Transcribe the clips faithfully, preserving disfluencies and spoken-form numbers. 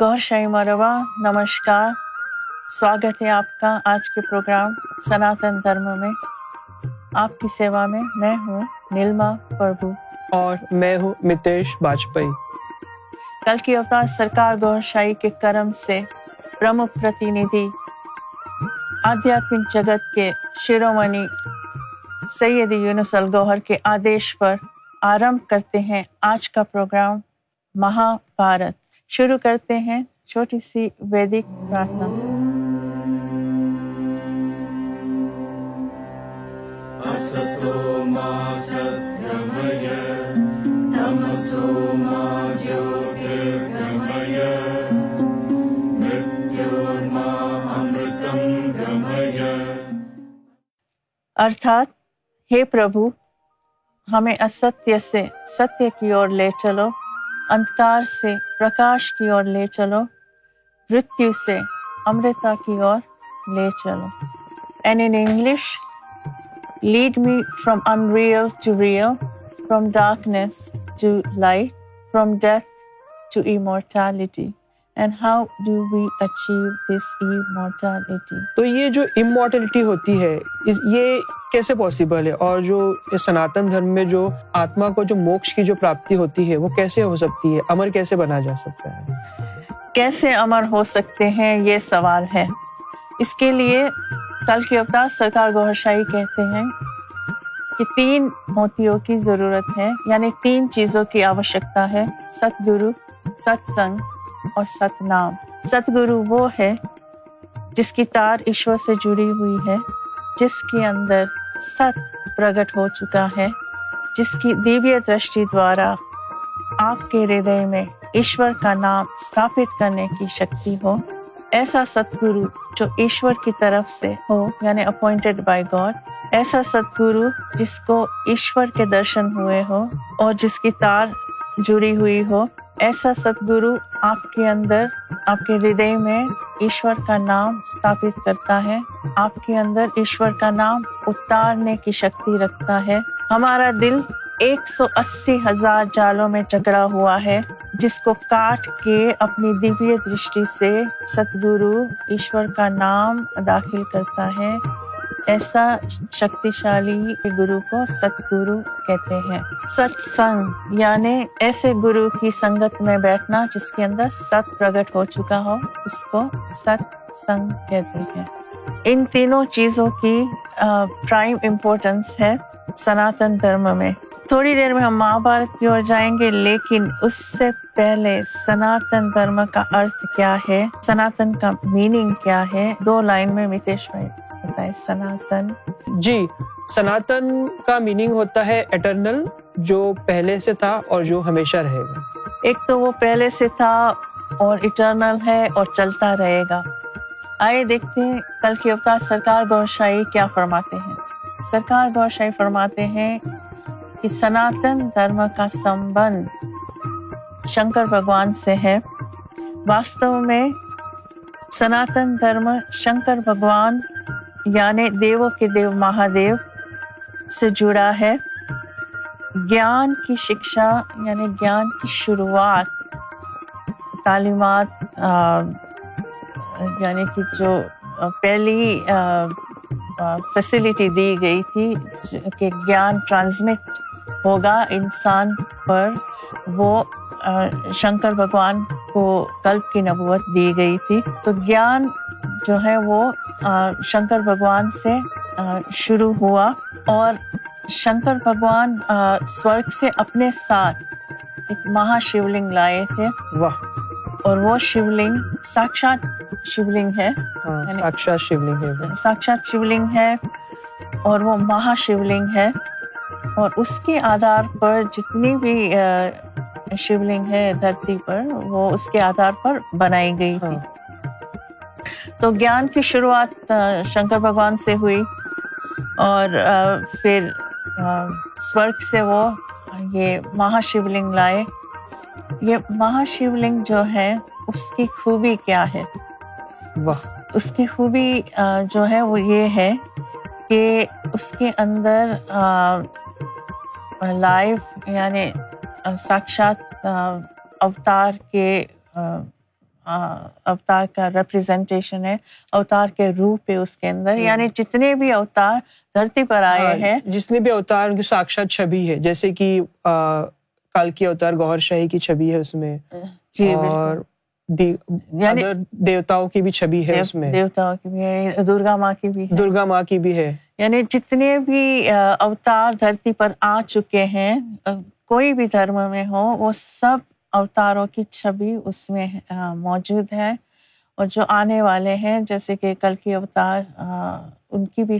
گور شیماروا نمسکار، سواگت ہے آپ کا آج کے پروگرام سناتن دھرم میں۔ آپ کی سیوا میں میں ہوں نیلما پربھو اور میں ہوں متیش باجپئی۔ کل کی اوتار سرکار گور شاہی کے کرم سے پرم پرتیندھی آدھیاتمک جگت کے شیرومنی سید یونس الگوہر کے آدیش پر آرمبھ کرتے ہیں آج کا پروگرام مہابھارت۔ شروع کرتے ہیں چھوٹی سی ویدک پرارتھنا سے۔ اسَتو ما سدھرمَی تمسو ما جیوتِرگمَی مِرْتُرما امرتم گمَی۔ ارتھات ہے پربھو، ہمیں اَسَتیہ سے ستیہ کی اور لے چلو، اندھکار سے پرکاش کی اور لے چلو، مرتیو سے امرتا کی اور لے چلو۔ And in English, lead me from unreal to real, from darkness to light, from death to immortality. And how do we achieve this immortality? تو یہ جو امورٹیلٹی ہوتی ہے یہ کیسے پاسبل ہے، اور جو سناتن دھرم میں جو آتما کو جو موکش کی جو پراپتی ہوتی ہے وہ کیسے ہو سکتی ہے، امر کیسے بنا جا سکتا ہے، کیسے امر ہو سکتے ہیں، یہ سوال ہے۔ اس کے لیے کلکی اوتار سرکار گوہر شاہی کہتے ہیں کہ تین موتیوں کی ضرورت ہے، یعنی تین چیزوں کی آوشکتا ہے، ست گرو، ست سنگ اور ست نام۔ ست گرو وہ ہے جس کی تار ایشور سے جڑی ہوئی ہے، جس کے اندر ست پرگٹ ہو چکا ہے، جس کی دیویہ درشٹی دوارا آپ کے ہردے میں ایشور کا نام ستھاپت کرنے کی شکتی ہو۔ ایسا ست گرو جو ایشور کی طرف سے ہو، یعنی اپوائنٹڈ بائی گاڈ۔ ایسا ست گرو جس کو ایشور کے درشن ہوئے ہو اور جس کی تار جڑی ہوئی ہو۔ ایسا ست گرو آپ کے اندر، آپ کے ہردے میں ایشور کا نام ستھاپت کرتا ہے، آپ کے اندر ایشور کا نام اتارنے کی شکتی رکھتا ہے۔ ہمارا دل ایک سو اسی ہزار جالوں میں جکڑا ہوا ہے، جس کو کاٹ کے اپنی دیویہ درشٹی سے ست گرو ایشور کا نام داخل کرتا ہے۔ ایسا شکتی شالی گرو کو ست گرو کہتے ہیں۔ ست سنگ یعنی ایسے گرو کی سنگت میں بیٹھنا جس کے اندر ست پرگٹ ہو چکا ہو، اس کو ست سنگ کہتے ہیں۔ ان تینوں چیزوں کی پرائم امپورٹنس ہے سناتن دھرم میں۔ تھوڑی دیر میں ہم مہابھارت کی اور جائیں گے، لیکن اس سے پہلے سناتن دھرم کا ارتھ کیا ہے، سناتن کا میننگ کیا ہے، دو لائن میں متیش بھائی بتائیں۔ سناتن جی، سناتن کا میننگ ہوتا ہے اٹرنل، جو پہلے سے تھا اور جو ہمیشہ رہے گا۔ ایک تو وہ پہلے سے تھا اور اٹرنل ہے اور چلتا رہے گا۔ آئے دیکھتے ہیں کلکی اوتار سرکار گور شاہی کیا فرماتے ہیں۔ سرکار گور شاہی فرماتے ہیں کہ سناتن دھرم کا سمبند شنکر بھگوان سے ہے۔ واستو میں سناتن دھرم شنکر بھگوان یعنی دیووں کے دیو مہادیو سے جڑا ہے۔ گیان کی شکشا یعنی گیان کی شروعات، تعلیمات، یعنی کہ جو پہلی فیسلٹی دی گئی تھی کہ گیان ٹرانسمٹ ہوگا انسان پر، وہ شنکر بھگوان کو کلپ کی نبوت دی گئی تھی۔ تو گیان جو ہے وہ شنکر بھگوان سے شروع ہوا، اور شنکر بھگوان سورگ سے اپنے ساتھ ایک مہا شیولنگ لائے تھے، اور وہ شیولنگ ساکشات شیولنگ ہے، ساکشات شیولنگ ہے، ساکشات شیولنگ ہے، اور وہ مہا شیولنگ ہے۔ اور اس کے آدھار پر جتنی بھی شیولنگ ہے دھرتی پر، وہ اس کے آدھار پر بنائی گئی تھی۔ تو گیان کی شروعات شنکر بھگوان سے ہوئی، اور پھر سورگ سے وہ یہ مہا شیولنگ لائے۔ یہ مہا شیولنگ جو ہے اس کی خوبی کیا ہے؟ اس کی خوبی جو ہے وہ یہ ہے کہ اس کے اندر لائف یعنی ساکشات اوتار کے اوتار کا ریپریزنٹیشن ہے، اوتار کے روپ ہے اس کے اندر، یعنی جتنے بھی اوتار دھرتی پر آئے ہیں، جتنے بھی اوتار ان کی ساکشات چھبی ہے، جیسے کہ کالکی اوتار گوہر شاہی کی چھبی ہے اس میں، اور دیوتاؤں کی بھی چھبی ہے اس میں، دیوتاؤں کی بھی ہے، درگا ماں کی بھی، درگا ماں کی بھی ہے، یعنی جتنے بھی اوتار دھرتی پر آ چکے ہیں، کوئی بھی دھرم میں ہو، وہ سب اوتاروں کی چھبی اس میں موجود ہے، اور جو آنے والے ہیں جیسے کہ کلکی اوتار، ان کی بھی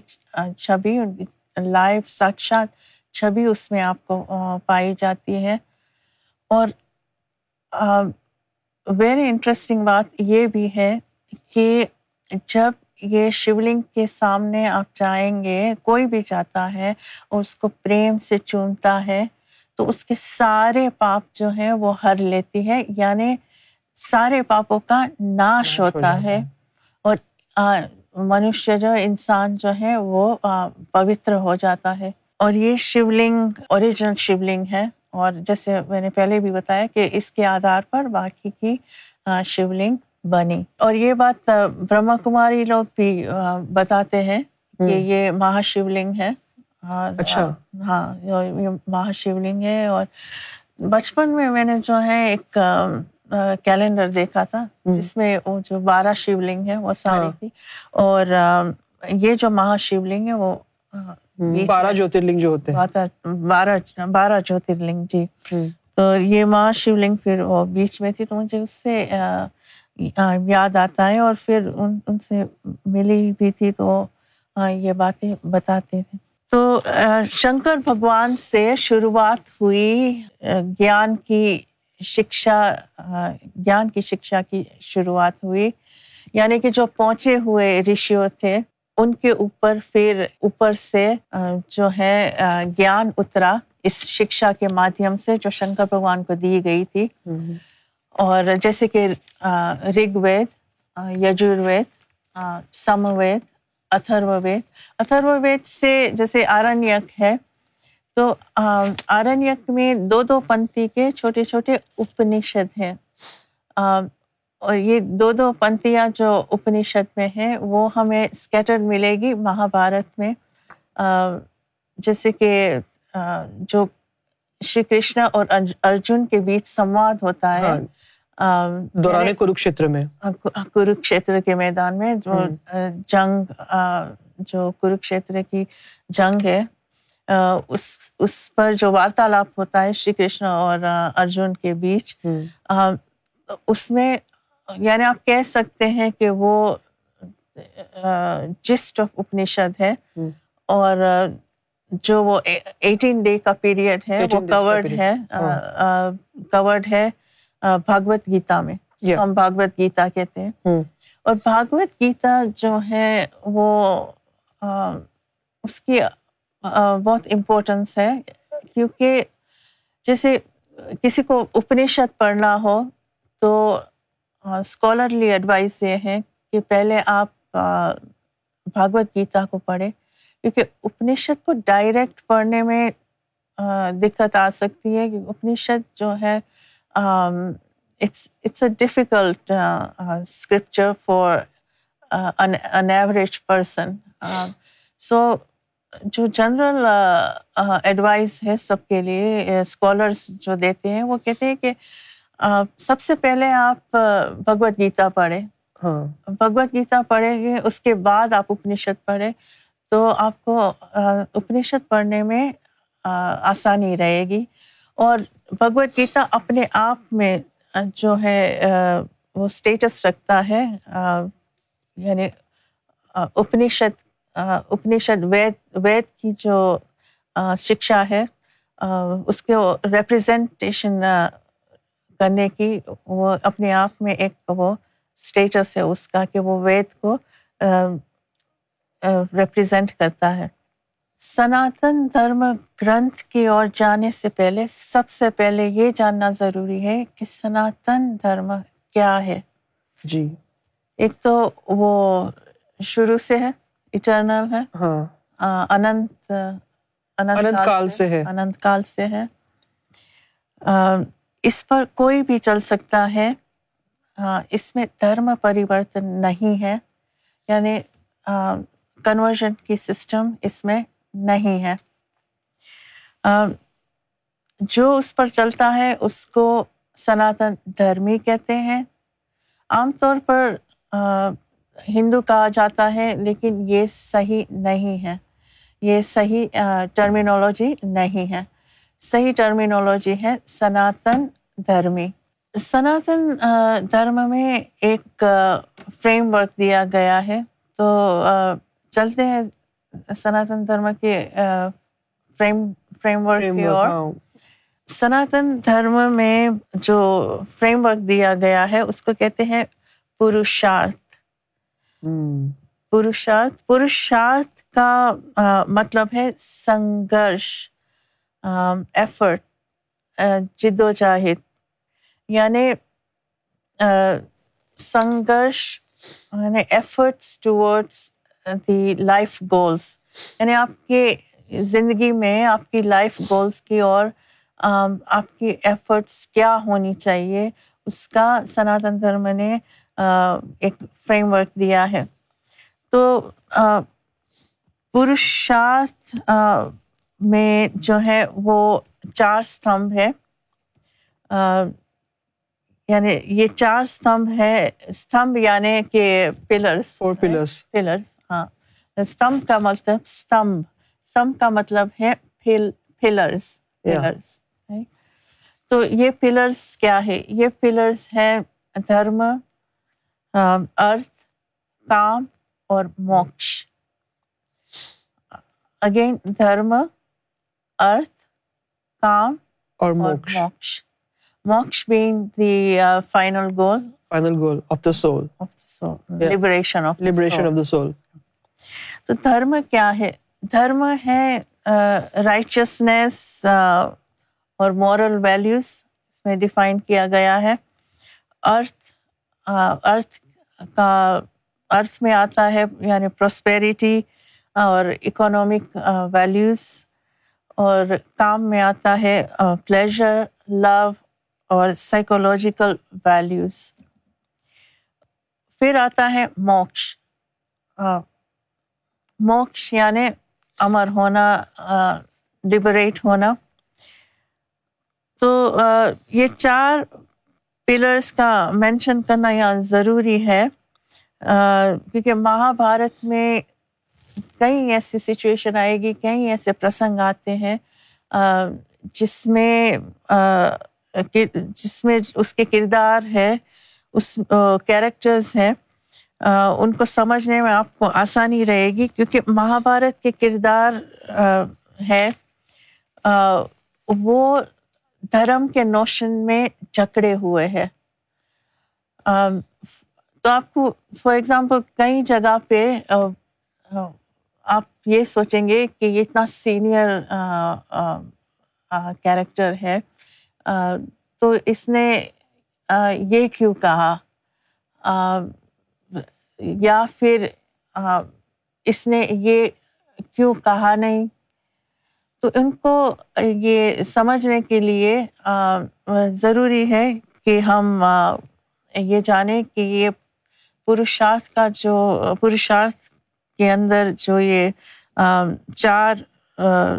چھبی، ان کی لائیو ساکشات چھبی اس میں آپ کو پائی جاتی ہے۔ اور ویری انٹرسٹنگ بات یہ بھی ہے کہ جب یہ شیولنگ کے سامنے آپ جائیں گے، کوئی بھی جاتا ہے اور اس کو پریم سے چومتا ہے، تو اس کے سارے پاپ جو ہیں وہ ہر لیتی ہے، یعنی سارے پاپوں کا ناش ہوتا ہے، اور منشیہ جو انسان جو ہے وہ پوتر ہو جاتا ہے۔ اور یہ شیولنگ اوریجنل شیولنگ ہے، اور جیسے میں نے پہلے بھی بتایا کہ اس کے آدھار پر باقی کی شیولنگ بنی۔ اور یہ بات برہما کماری لوگ بھی بتاتے ہیں کہ یہ مہا شیولنگ ہے۔ اچھا، ہاں یہ مہا شیولنگ ہے۔ اور بچپن میں میں نے جو ہے ایک کیلنڈر دیکھا تھا جس میں وہ جو بارہ شیولنگ ہے وہ ساری تھی، اور یہ جو مہا شیولنگ ہے وہ بارہ جوترلنگ جو ہوتے ہیں، بارہ جوترلنگ، جی۔ تو یہ مہا شیولنگ پھر وہ بیچ میں تھی، تو مجھے اس سے یاد آتا ہے، اور پھر ان سے ملی بھی تھی تو یہ باتیں بتاتے تھے۔ تو شنکر بھگوان سے شروعات ہوئی گیان کی شکشا، گیان کی شکشا کی شروعات ہوئی، یعنی کہ جو پہنچے ہوئے رشیوں تھے ان کے اوپر پھر اوپر سے جو ہے گیان اترا اس شکشا کے مادھیم سے جو شنکر بھگوان کو دی گئی تھی۔ اور جیسے کہ رگ وید، یجوروید، سم وید، اتھرو وید، اتھرو وید سے جیسے آرنیک ہے، تو آرنیک میں دو دو پنکتی کے چھوٹے چھوٹے اپنیشد ہیں، اور یہ دو دو پنکتیاں جو اپنیشد میں ہیں وہ ہمیں اسکیٹرڈ ملے گی مہابھارت میں، جیسے کہ جو شری کرشن اور ارجن کے بیچ سمواد ہوتا ہے دوران کروکشیتر میں، کروکشیتر کے میدان میں جو جنگ، جو کروکشیتر کی جنگ ہے اس اس پر جو وارتالاپ ہوتا ہے شری کرشن اور ارجن کے بیچ، اس میں یعنی آپ کہہ سکتے ہیں کہ وہ جسٹ آف اپنیشد ہے، اور جو وہ ایٹین ڈے کا پیریڈ ہے وہ کورڈ ہے کورڈ ہے بھاگوت گیتا میں، ہم بھاگوت گیتا کہتے ہیں۔ اور بھاگوت گیتا جو ہے وہ اس کی بہت امپورٹنس ہے، کیونکہ جیسے کسی کو اپنیشد پڑھنا ہو تو اسکالرلی ایڈوائس یہ ہے کہ پہلے آپ بھاگوت گیتا کو پڑھیں، کیونکہ اپنیشد کو ڈائریکٹ پڑھنے میں دقت آ سکتی ہے، کیونکہ اپنیشد جو ہے it's it's a difficult scripture for an average person. So جو جنرل ایڈوائس ہے سب کے لیے، اسکالرس جو دیتے ہیں وہ کہتے ہیں کہ سب سے پہلے آپ بھگوت گیتا پڑھیں، بھگوت گیتا پڑھیں گے اس کے بعد آپ اپنیشد پڑھیں، تو آپ کو اپنیشد پڑھنے میں آسانی رہے گی۔ اور بھگوت گیتا اپنے آپ میں جو ہے وہ اسٹیٹس رکھتا ہے، یعنی اپنیشد اپنیشد وید وید کی جو شکشا ہے اس کے ریپریزنٹیشن کرنے کی، وہ اپنے آپ میں ایک وہ اسٹیٹس ہے اس کا کہ وہ وید کو ریپریزنٹ کرتا ہے۔ سناتن دھرم گرنتھ کی اور جانے سے پہلے سب سے پہلے یہ جاننا ضروری ہے کہ سناتن دھرم کیا ہے۔ جی، ایک تو وہ شروع سے ہے، اٹرنل ہے، اننت اننت کال سے ہے، اننت کال سے ہے، اس پر کوئی بھی چل سکتا ہے، ہاں اس میں دھرم پریورتن نہیں ہے، یعنی کنورژن کی سسٹم اس میں نہیں ہے۔ جو اس پر چلتا ہے اس کو سناتن دھرمی کہتے ہیں۔ عام طور پر ہندو کہا جاتا ہے، لیکن یہ صحیح نہیں ہے، یہ صحیح ٹرمینالوجی نہیں ہے۔ صحیح ٹرمینالوجی ہے سناتن دھرمی۔ سناتن دھرم میں ایک فریم ورک دیا گیا ہے، تو چلتے ہیں سناتن دھرم کے فریم فریم ورک کی اور۔ سناتن دھرم میں جو فریم ورک دیا گیا ہے اس کو کہتے ہیں پروشارتھ۔ پروشارتھ پروشارتھ کا مطلب ہے سنگرش، ایفرٹ، جدوجہد، یعنی سنگرش یعنی efforts towards the life goals, یعنی آپ کے زندگی میں آپ کی لائف گولس کی اور آپ کی ایفرٹس کیا ہونی چاہیے، اس کا سناتن دھرم نے ایک فریم ورک دیا ہے۔ تو پروشارتھ میں جو ہے وہ چار ستمبھ ہے، یعنی یہ چار ستمبھ ہے۔ ستمبھ یعنی کہ پلرس، فور پلرس، پلرس ہاں۔ ستمبھ کا مطلب ستمبھ ستمبھ کا مطلب ہے پلرس، پلرس۔ تو یہ پلرس کیا ہے؟ یہ پلرس ہیں دھرم، ارتھ، کام اور موکش۔ اگین دھرم، ارتھ، کام اور موکش۔ Moksha being the uh, final goal. Final goal of the soul. Of the soul. Yeah. Liberation of Liberation the soul. Liberation of the soul. So dharma kya hai? Dharma hai uh, righteousness uh, or moral values. Isme define kiya gaya hai. Earth, uh, earth ka, earth mein aata hai, yani prosperity or economic uh, values. Aur kaam mein aata hai uh, pleasure, love, اور psychological values. پھر آتا ہے موکش۔ موکش یعنی امر ہونا، liberate ہونا۔ تو یہ چار پلرز کا مینشن کرنا یہاں ضروری ہے، کیونکہ مہابھارت میں کئی ایسی سچویشن آئے گی، کئی ایسے پرسنگ آتے ہیں جس میں کہ جس میں اس کے کردار ہے، اس کیریکٹرز ہیں، ان کو سمجھنے میں آپ کو آسانی رہے گی، کیونکہ مہابھارت کے کردار ہے وہ دھرم کے نوشن میں جکڑے ہوئے ہے۔ تو آپ کو فار ایگزامپل کئی جگہ پہ آپ یہ سوچیں گے کہ یہ اتنا سینئر کیریکٹر ہے، Uh, تو اس نے uh, یہ کیوں کہا، uh, یا پھر uh, اس نے یہ کیوں کہا نہیں۔ تو ان کو یہ سمجھنے کے لیے uh, ضروری ہے کہ ہم uh, یہ جانیں کہ یہ پروشارتھ کا جو پروشارتھ کے اندر جو یہ uh, چار uh,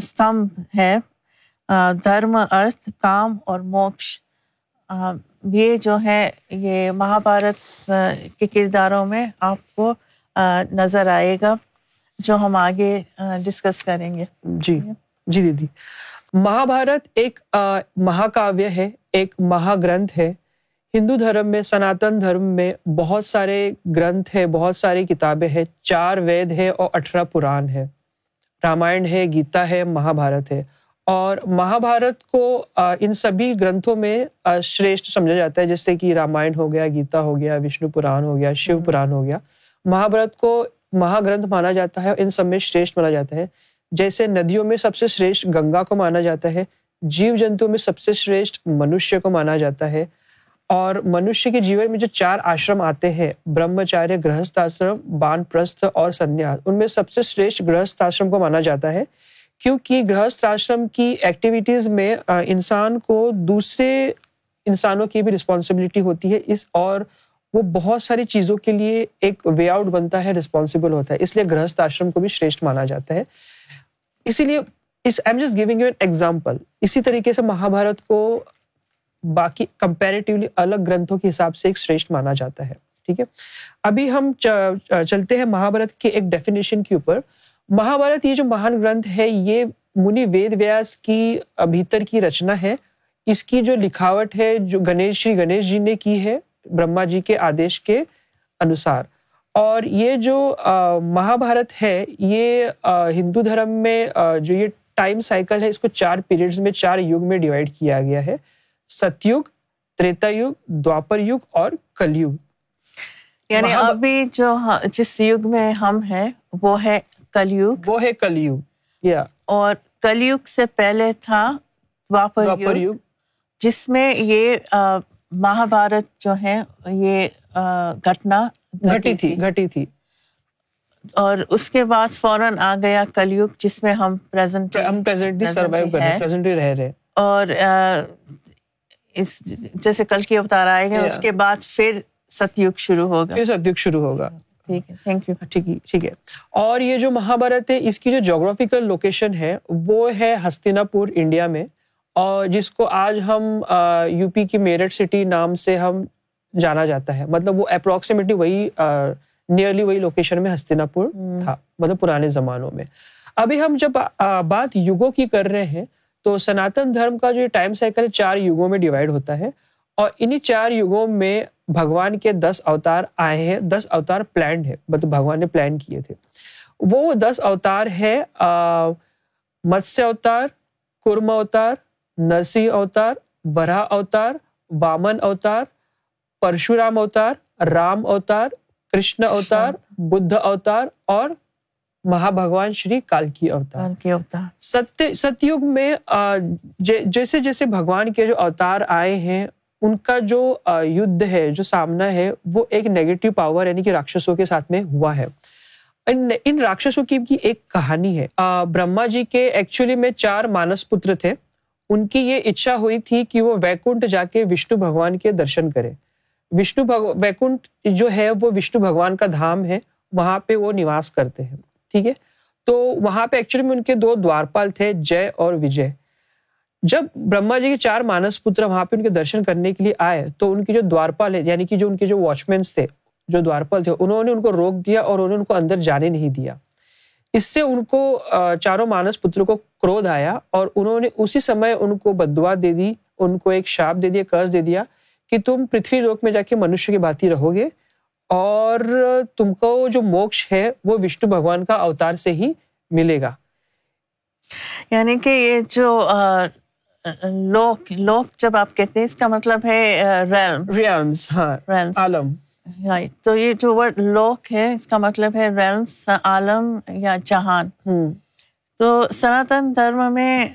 ستمبھ ہے، دھرم، ارتھ، کام اور موکش، یہ جو ہے یہ مہابھارت کے کرداروں میں آپ کو نظر آئے گا، جو ہم آگے ڈسکس کریں گے۔ جی جی دیدی، مہابھارت ایک مہاکاویہ ہے، ایک مہا گرنتھ ہے۔ ہندو دھرم میں، سناتن دھرم میں بہت سارے گرنتھ ہیں، بہت ساری کتابیں ہیں۔ چار وید ہے اور اٹھارہ پران ہے، رامائن ہے، گیتا ہے، مہابھارت ہے۔ اور مہابھارت کو ان سبھی گرنتھوں میں شریشٹھ سمجھا جاتا ہے، جیسے کہ رامائن ہو گیا، گیتا ہو گیا، وشنو پران ہو گیا، شیو پران ہو گیا۔ مہابھارت کو مہا گرنتھ مانا جاتا ہے، ان سب میں شریشٹھ مانا جاتا ہے۔ جیسے ندیوں میں سب سے شریشٹھ گنگا کو مانا جاتا ہے، جیو جنتوں میں سب سے شریشٹھ منشیہ کو مانا جاتا ہے۔ اور منشیہ کے جیون میں جو چار آشرم آتے ہیں، برہمچاریہ، گرہستھ آشرم، وانپرستھ اور سنیاس، ان میں سب سے شریشٹھ گرہستھ آشرم کو مانا جاتا ہے، کیونکہ گرہستھ آشرم کی ایکٹیویٹیز میں انسان کو دوسرے انسانوں کی بھی رسپانسبلٹی ہوتی ہے اس، اور وہ بہت ساری چیزوں کے لیے ایک وے آؤٹ بنتا ہے، ریسپانسبل ہوتا ہے، اس لیے گرہستھ آشرم کو بھی شریشٹھ مانا جاتا ہے. اسی لیے اس I am just giving you an example. اسی طریقے سے مہابھارت کو باقی کمپیریٹیولی الگ گرنتھوں کے حساب سے ایک شریشٹھ مانا جاتا ہے. ٹھیک ہے، ابھی ہم چلتے ہیں مہابھارت کے ایک ڈیفینیشن کے اوپر. مہابھارت یہ جو مہان گرنتھ ہے، یہ منی وید ویاس کی بھیتر کی رچنا ہے. اس کی جو لکھاوٹ ہے جو گنیش شری گنیش جی نے کی ہے برہما جی کے آدیش کے انوسار، اور یہ جو مہابھارت ہے یہ ہندو دھرم میں جو یہ ٹائم سائیکل ہے اس کو چار پیریڈز میں، چار یگ میں ڈیوائڈ کیا گیا ہے: ست یگ، تریتا یگ، دواپر یگ اور کل یگ. یعنی ابھی جو جس یگ میں ہم ہیں وہ ہے کل یگ، وہ ہے کل یگ. یا اور کل یگ سے پہلے تھا دواپر یگ، جس میں یہ مہابھارت جو ہے یہ گھٹنا گھٹی تھی گھٹی تھی اور اس کے بعد فوراً آ گیا کل یگ، جس میں ہم پریزنٹ ہم پریزنٹلی سروائیو کر رہے ہیں، پریزنٹلی رہ رہے ہیں. اور اس جیسے کلکی اوتار آئے گئے، اس کے بعد پھر ست یگ شروع ہوگا پھر ست یگ شروع ہوگا ٹھیک ہے، تھینک یو. ٹھیک ہے ٹھیک ہے اور یہ جو مہابھارت ہے اس کی جو جغرافیکل لوکیشن ہے وہ ہے ہستینا پور، انڈیا میں، اور جس کو آج ہم یو پی کی میرٹھ سٹی نام سے ہم جانا جاتا ہے. مطلب وہ اپروکسیمیٹلی وہی نیئرلی وہی لوکیشن میں ہستیناپور تھا، مطلب پرانے زمانوں میں. ابھی ہم جب بات یوگوں کی کر رہے ہیں تو سناتن دھرم کا جو ٹائم سائیکل چار یوگوں میں ڈیوائڈ ہوتا ہے، اور انہی چار یوگوں میں بھگوان کے دس اوتار آئے ہیں. دس اوتار پلانڈ ہے، مطلب بھگوان نے پلان کیے تھے. وہ دس اوتار ہے: متسیہ اوتار، کورما اوتار، نرسنہ اوتار، وراہ اوتار، وامن اوتار، پرشورام اوتار، رام اوتار، کرشن اوتار، بدھ اوتار اور مہا بھگوان شری کالکی اوتار. ست ست یگ میں جیسے جیسے بھگوان کے جو اوتار آئے ہیں ان کا جو یدھ ہے، جو سامنا ہے، وہ ایک نیگیٹو پاور یعنی کہ راکشسوں کے ساتھ میں ہوا ہے. ان راکشسوں کی ایک کہانی ہے. برہما جی کے ایکچولی میں چار مانس پتر تھے. ان کی یہ اچھا ہوئی تھی کہ وہ ویکنٹھ جا کے وشنو بھگوان کے درشن کرے. وشنو ویکنٹھ جو ہے وہ وشنو بھگوان کا دھام ہے، وہاں پہ وہ نواس کرتے ہیں. ٹھیک ہے، تو وہاں پہ ایکچولی میں ان کے دو دوارپال تھے، جے اور وجے. جب برہما جی کے چار مانس پتر وہاں پہ ان کے درشن کرنے کے لیے آئے تو ان کی جو دوارپال ہے یعنی کہ جو ان کے جو واچ مینس تھے، جو دوارپال تھے، انہوں نے ان کو روک دیا اور انہوں نے ان کو اندر جانے نہیں دیا. اس سے ان کو چاروں مانس پتروں کو کرودھ آیا اور انہوں نے اسی سمے ان کو بددعا دے دی، ان کو ایک شاپ دے دیا، قرض دے دیا کہ تم پرتھوی لوک میں جا کے منشیہ کی بھانتی رہو گے اور تم کو جو موکش ہے وہ وشنو بھگوان کا اوتار سے ہی ملے گا. یعنی کہ یہ جو لوک لوک جب آپ کہتے ہیں اس کا مطلب ہے ریلم، ریلمز. ہاں، عالم. تو یہ جو ورڈ لوک ہے اس کا مطلب ہے ریلمز، عالم یا جہان. تو سناتن دھرم میں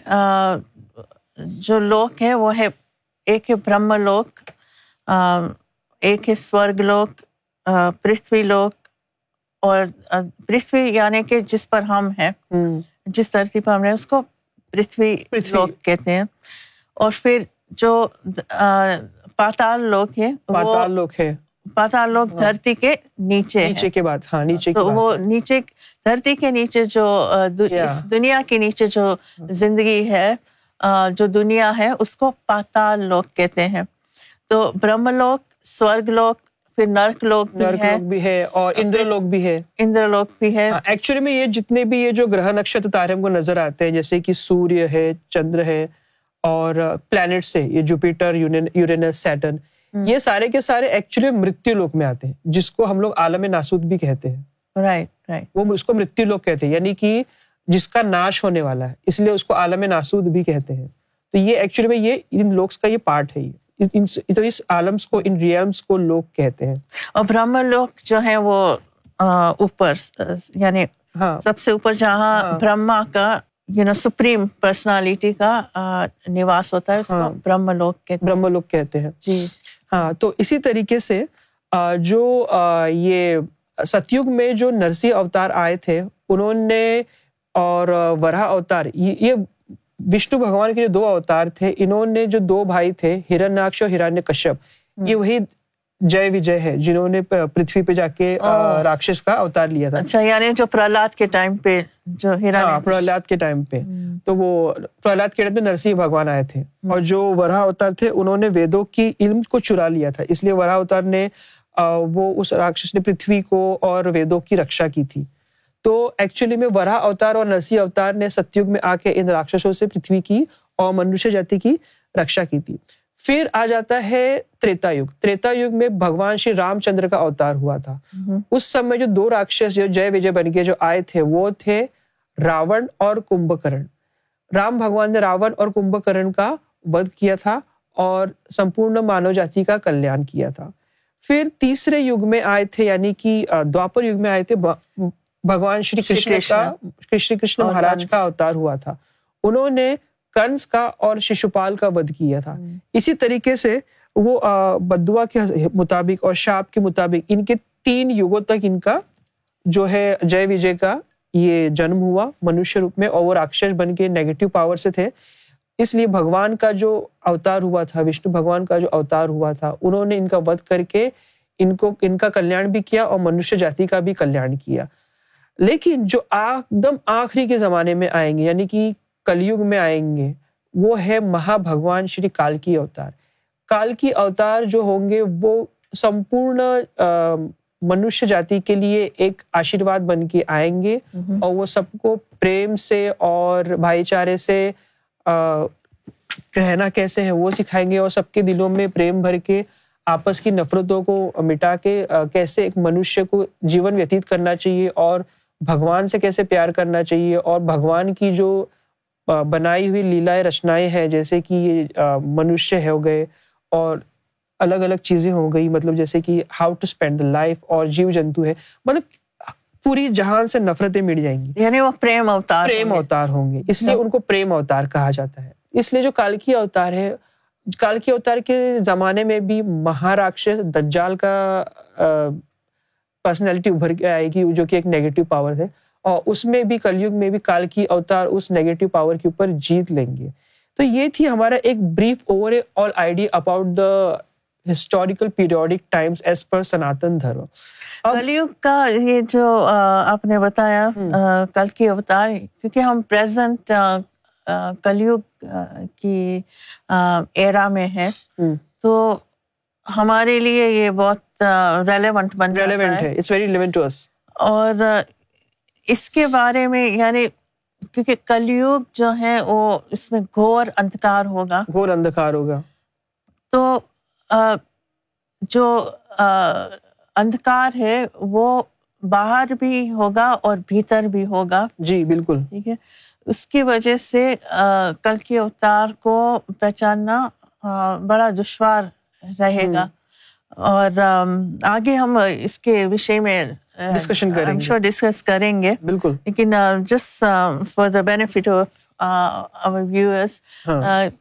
جو لوک ہے وہ ہے، ایک ہے برہم لوک، ایک ہے سورگ لوک، پرتھوی لوک. اور پرتھوی یعنی کہ جس پر ہم ہیں، جس دھرتی پر ہم ہیں، اس کو پرتھوی لوک کہتے ہیں. اور پھر جو پاتال لوک ہے، پاتال لوک ہے پاتال لوک دھرتی کے نیچے، نیچے کے بعد. ہاں، نیچے کے بعد وہ نیچے دھرتی کے نیچے جو دنیا کے نیچے جو زندگی ہے، جو دنیا ہے، اس کو پاتال لوک کہتے ہیں. تو برہم لوک، سورگ لوک، پھر نرک لوک بھی ہے اور اندر لوک بھی ہے. اندر لوک بھی ہے ایکچولی میں. یہ جتنے بھی یہ جو گرہ نکشتر تارے ہم کو نظر آتے ہیں، جیسے کہ سوریہ ہے، چندر ہے اور پلانٹس ہے، یہ جوپیٹر، یورینس، سیٹرن، یہ سارے کے سارے ایکچولی مرتیہ لوک میں آتے ہیں، جس کو ہم لوگ عالم ناسود بھی کہتے ہیں. رائٹ رائٹ وہ اس کو مرتیہ لوک کہتے ہیں، یعنی کہ جس کا ناش ہونے والا ہے، اس لیے اس کو عالم ناسود بھی کہتے ہیں. تو یہ ایکچولی میں یہ ان لوکس کا یہ پارٹ ہے. یہ تو اس عالمس کو، ان ریئمس کو لوک کہتے ہیں. اور برہم لوک جو ہے وہ اوپر، یعنی سب سے اوپر جہاں برہما کا یو نو سپریم پرسنالٹی کا نواس ہوتا ہے، اس کو برہم لوک کہتے ہیں. برہم لوک کہتے ہیں جی. ہاں، تو اسی طریقے سے جو یہ ست یگ میں جو نرسنہ اوتار آئے تھے انہوں نے، اور وراہ اوتار، یہ وشنو بھگوان کے جو دو اوتار تھے، انہوں نے جو دو بھائی تھے ہرنیاکش اور ہرانیہ کشیپ، یہ وہی جے وجے ہے جنہوں نے پرتھوی پہ جا کے راکشس کا اوتار لیا تھا. اچھا، یعنی جو پرہلاد کے ٹائم پہ، جو پرہلاد کے ٹائم پہ تو وہ پرہلاد کے ٹائم پہ نرسنگھ بھگوان آئے تھے، اور جو وراہ اوتار تھے انہوں نے ویدوں کی علم کو چرا لیا تھا، اس لیے وراہ اوتار نے وہ اس راکشس نے پرتھوی کو اور ویدوں کی رکشا کی تھی. تو ایکچولی میں وراہ اوتار اور نرسنگھ اوتار نے ستیگ میں آ کے ان راکشسوں سے پرتھوی کی اور منوشیہ جاتی کی رکشا کی تھی. پھر آ جاتا ہے تریتا یگ. تریتا یگ میں بھگوان شری رام چندر کا اوتار ہوا تھا. اس سمے جو دو راکشس جو جے وجے بن کے جو آئے تھے وہ تھے راون اور کمبھکرن. رام بھگوان نے راون اور کمبھکرن کا ودھ کیا تھا اور سمپورن مانو جاتی کا کلیان کیا تھا. پھر تیسرے یگ میں آئے تھے، یعنی کہ دوپر یگ میں آئے تھے، بھگوان شری کرشن کا، شری کرشن مہاراج کا اوتار ہوا تھا. انہوں نے کنس کا اور شیشوپال کا ودھ کیا تھا. اسی طریقے سے وہ بدوا کے مطابق اور شاپ کے مطابق ان کے تین یگوں تک ان کا جو ہے جے وجے کا یہ جنم ہوا منوشیہ روپ میں، اور وہ راکشس بن کے نیگیٹو پاور سے تھے. اس لیے بھگوان کا جو اوتار ہوا تھا، وشنو بھگوان کا جو اوتار ہوا تھا، انہوں نے ان کا ودھ کر کے ان کو ان کا کلیان بھی کیا اور منوشیہ جاتی کا بھی کلیان کیا. لیکن جو ایک دم آخری کے زمانے میں آئیں گے، یعنی کہ کل یگ میں آئیں گے، وہ ہے مہا بھگوان شری کالکی اوتار. کالکی اوتار جو ہوں گے وہ سمپورن منوشیہ جاتی کے لیے ایک آشیرواد بن کے آئیں گے، اور وہ سب کو پریم سے اور بھائی چارے سے رہنا کیسے ہے وہ سکھائیں گے، اور سب کے دلوں میں پریم بھر کے آپس کی نفرتوں کو مٹا کے کیسے ایک منوشیہ کو جیون ویتیت کرنا چاہیے اور بھگوان سے کیسے پیار کرنا چاہیے، اور بھگوان کی جو بنائی ہوئی لیلائیں رچنائیں ہیں، جیسے کہ یہ منوشیہ ہو گئے اور الگ الگ چیزیں ہو گئی، مطلب جیسے کہ how to spend the life اور جیو جنتو ہے، مطلب پوری جہان سے نفرتیں مٹ جائیں گی، یعنی وہ پریم اوتار پریم اوتار ہوں گے، اس لیے ان کو پریم اوتار کہا جاتا ہے. اس لیے جو کالکی اوتار ہے، کالکی اوتار کے زمانے میں بھی مہاراکشس دجال کا پرسنالٹی ابھر کے آئے گی، جو کہ ایک نیگیٹو پاور ہے، اور اس میں بھی کل یگ میں بھی کالکی اوتار اس نیگیٹو پاور کے اوپر جیت لیں گے. تو یہ تھی ہمارا ایک brief overall idea about the historical periodic times as per Sanatan دھرم. کل یگ کا یہ جو آپ نے بتایا کالکی اوتار، کیونکہ ہم پریزنٹ کل یگ کی ایرا میں ہیں، تو ہمارے لیے یہ بہت ریلیونٹ بن ریلیونٹ ہے. It's very relevant to us. اور اس کے بارے میں، یعنی کیونکہ کل یگ جو ہے وہ اس میں گھور اندھکار ہوگا گھور اندھکار ہوگا تو جو اندھکار ہے وہ باہر بھی ہوگا اور بھیتر بھی ہوگا. جی بالکل. ٹھیک ہے، اس کی وجہ سے کلکی اوتار کو پہچاننا بڑا دشوار رہے گا، اور آگے ہم اس کے وشے میں ڈسکشن کریں گے، I'm sure ڈسکس کریں گے. بالکل. لیکن just for the benefit of our viewers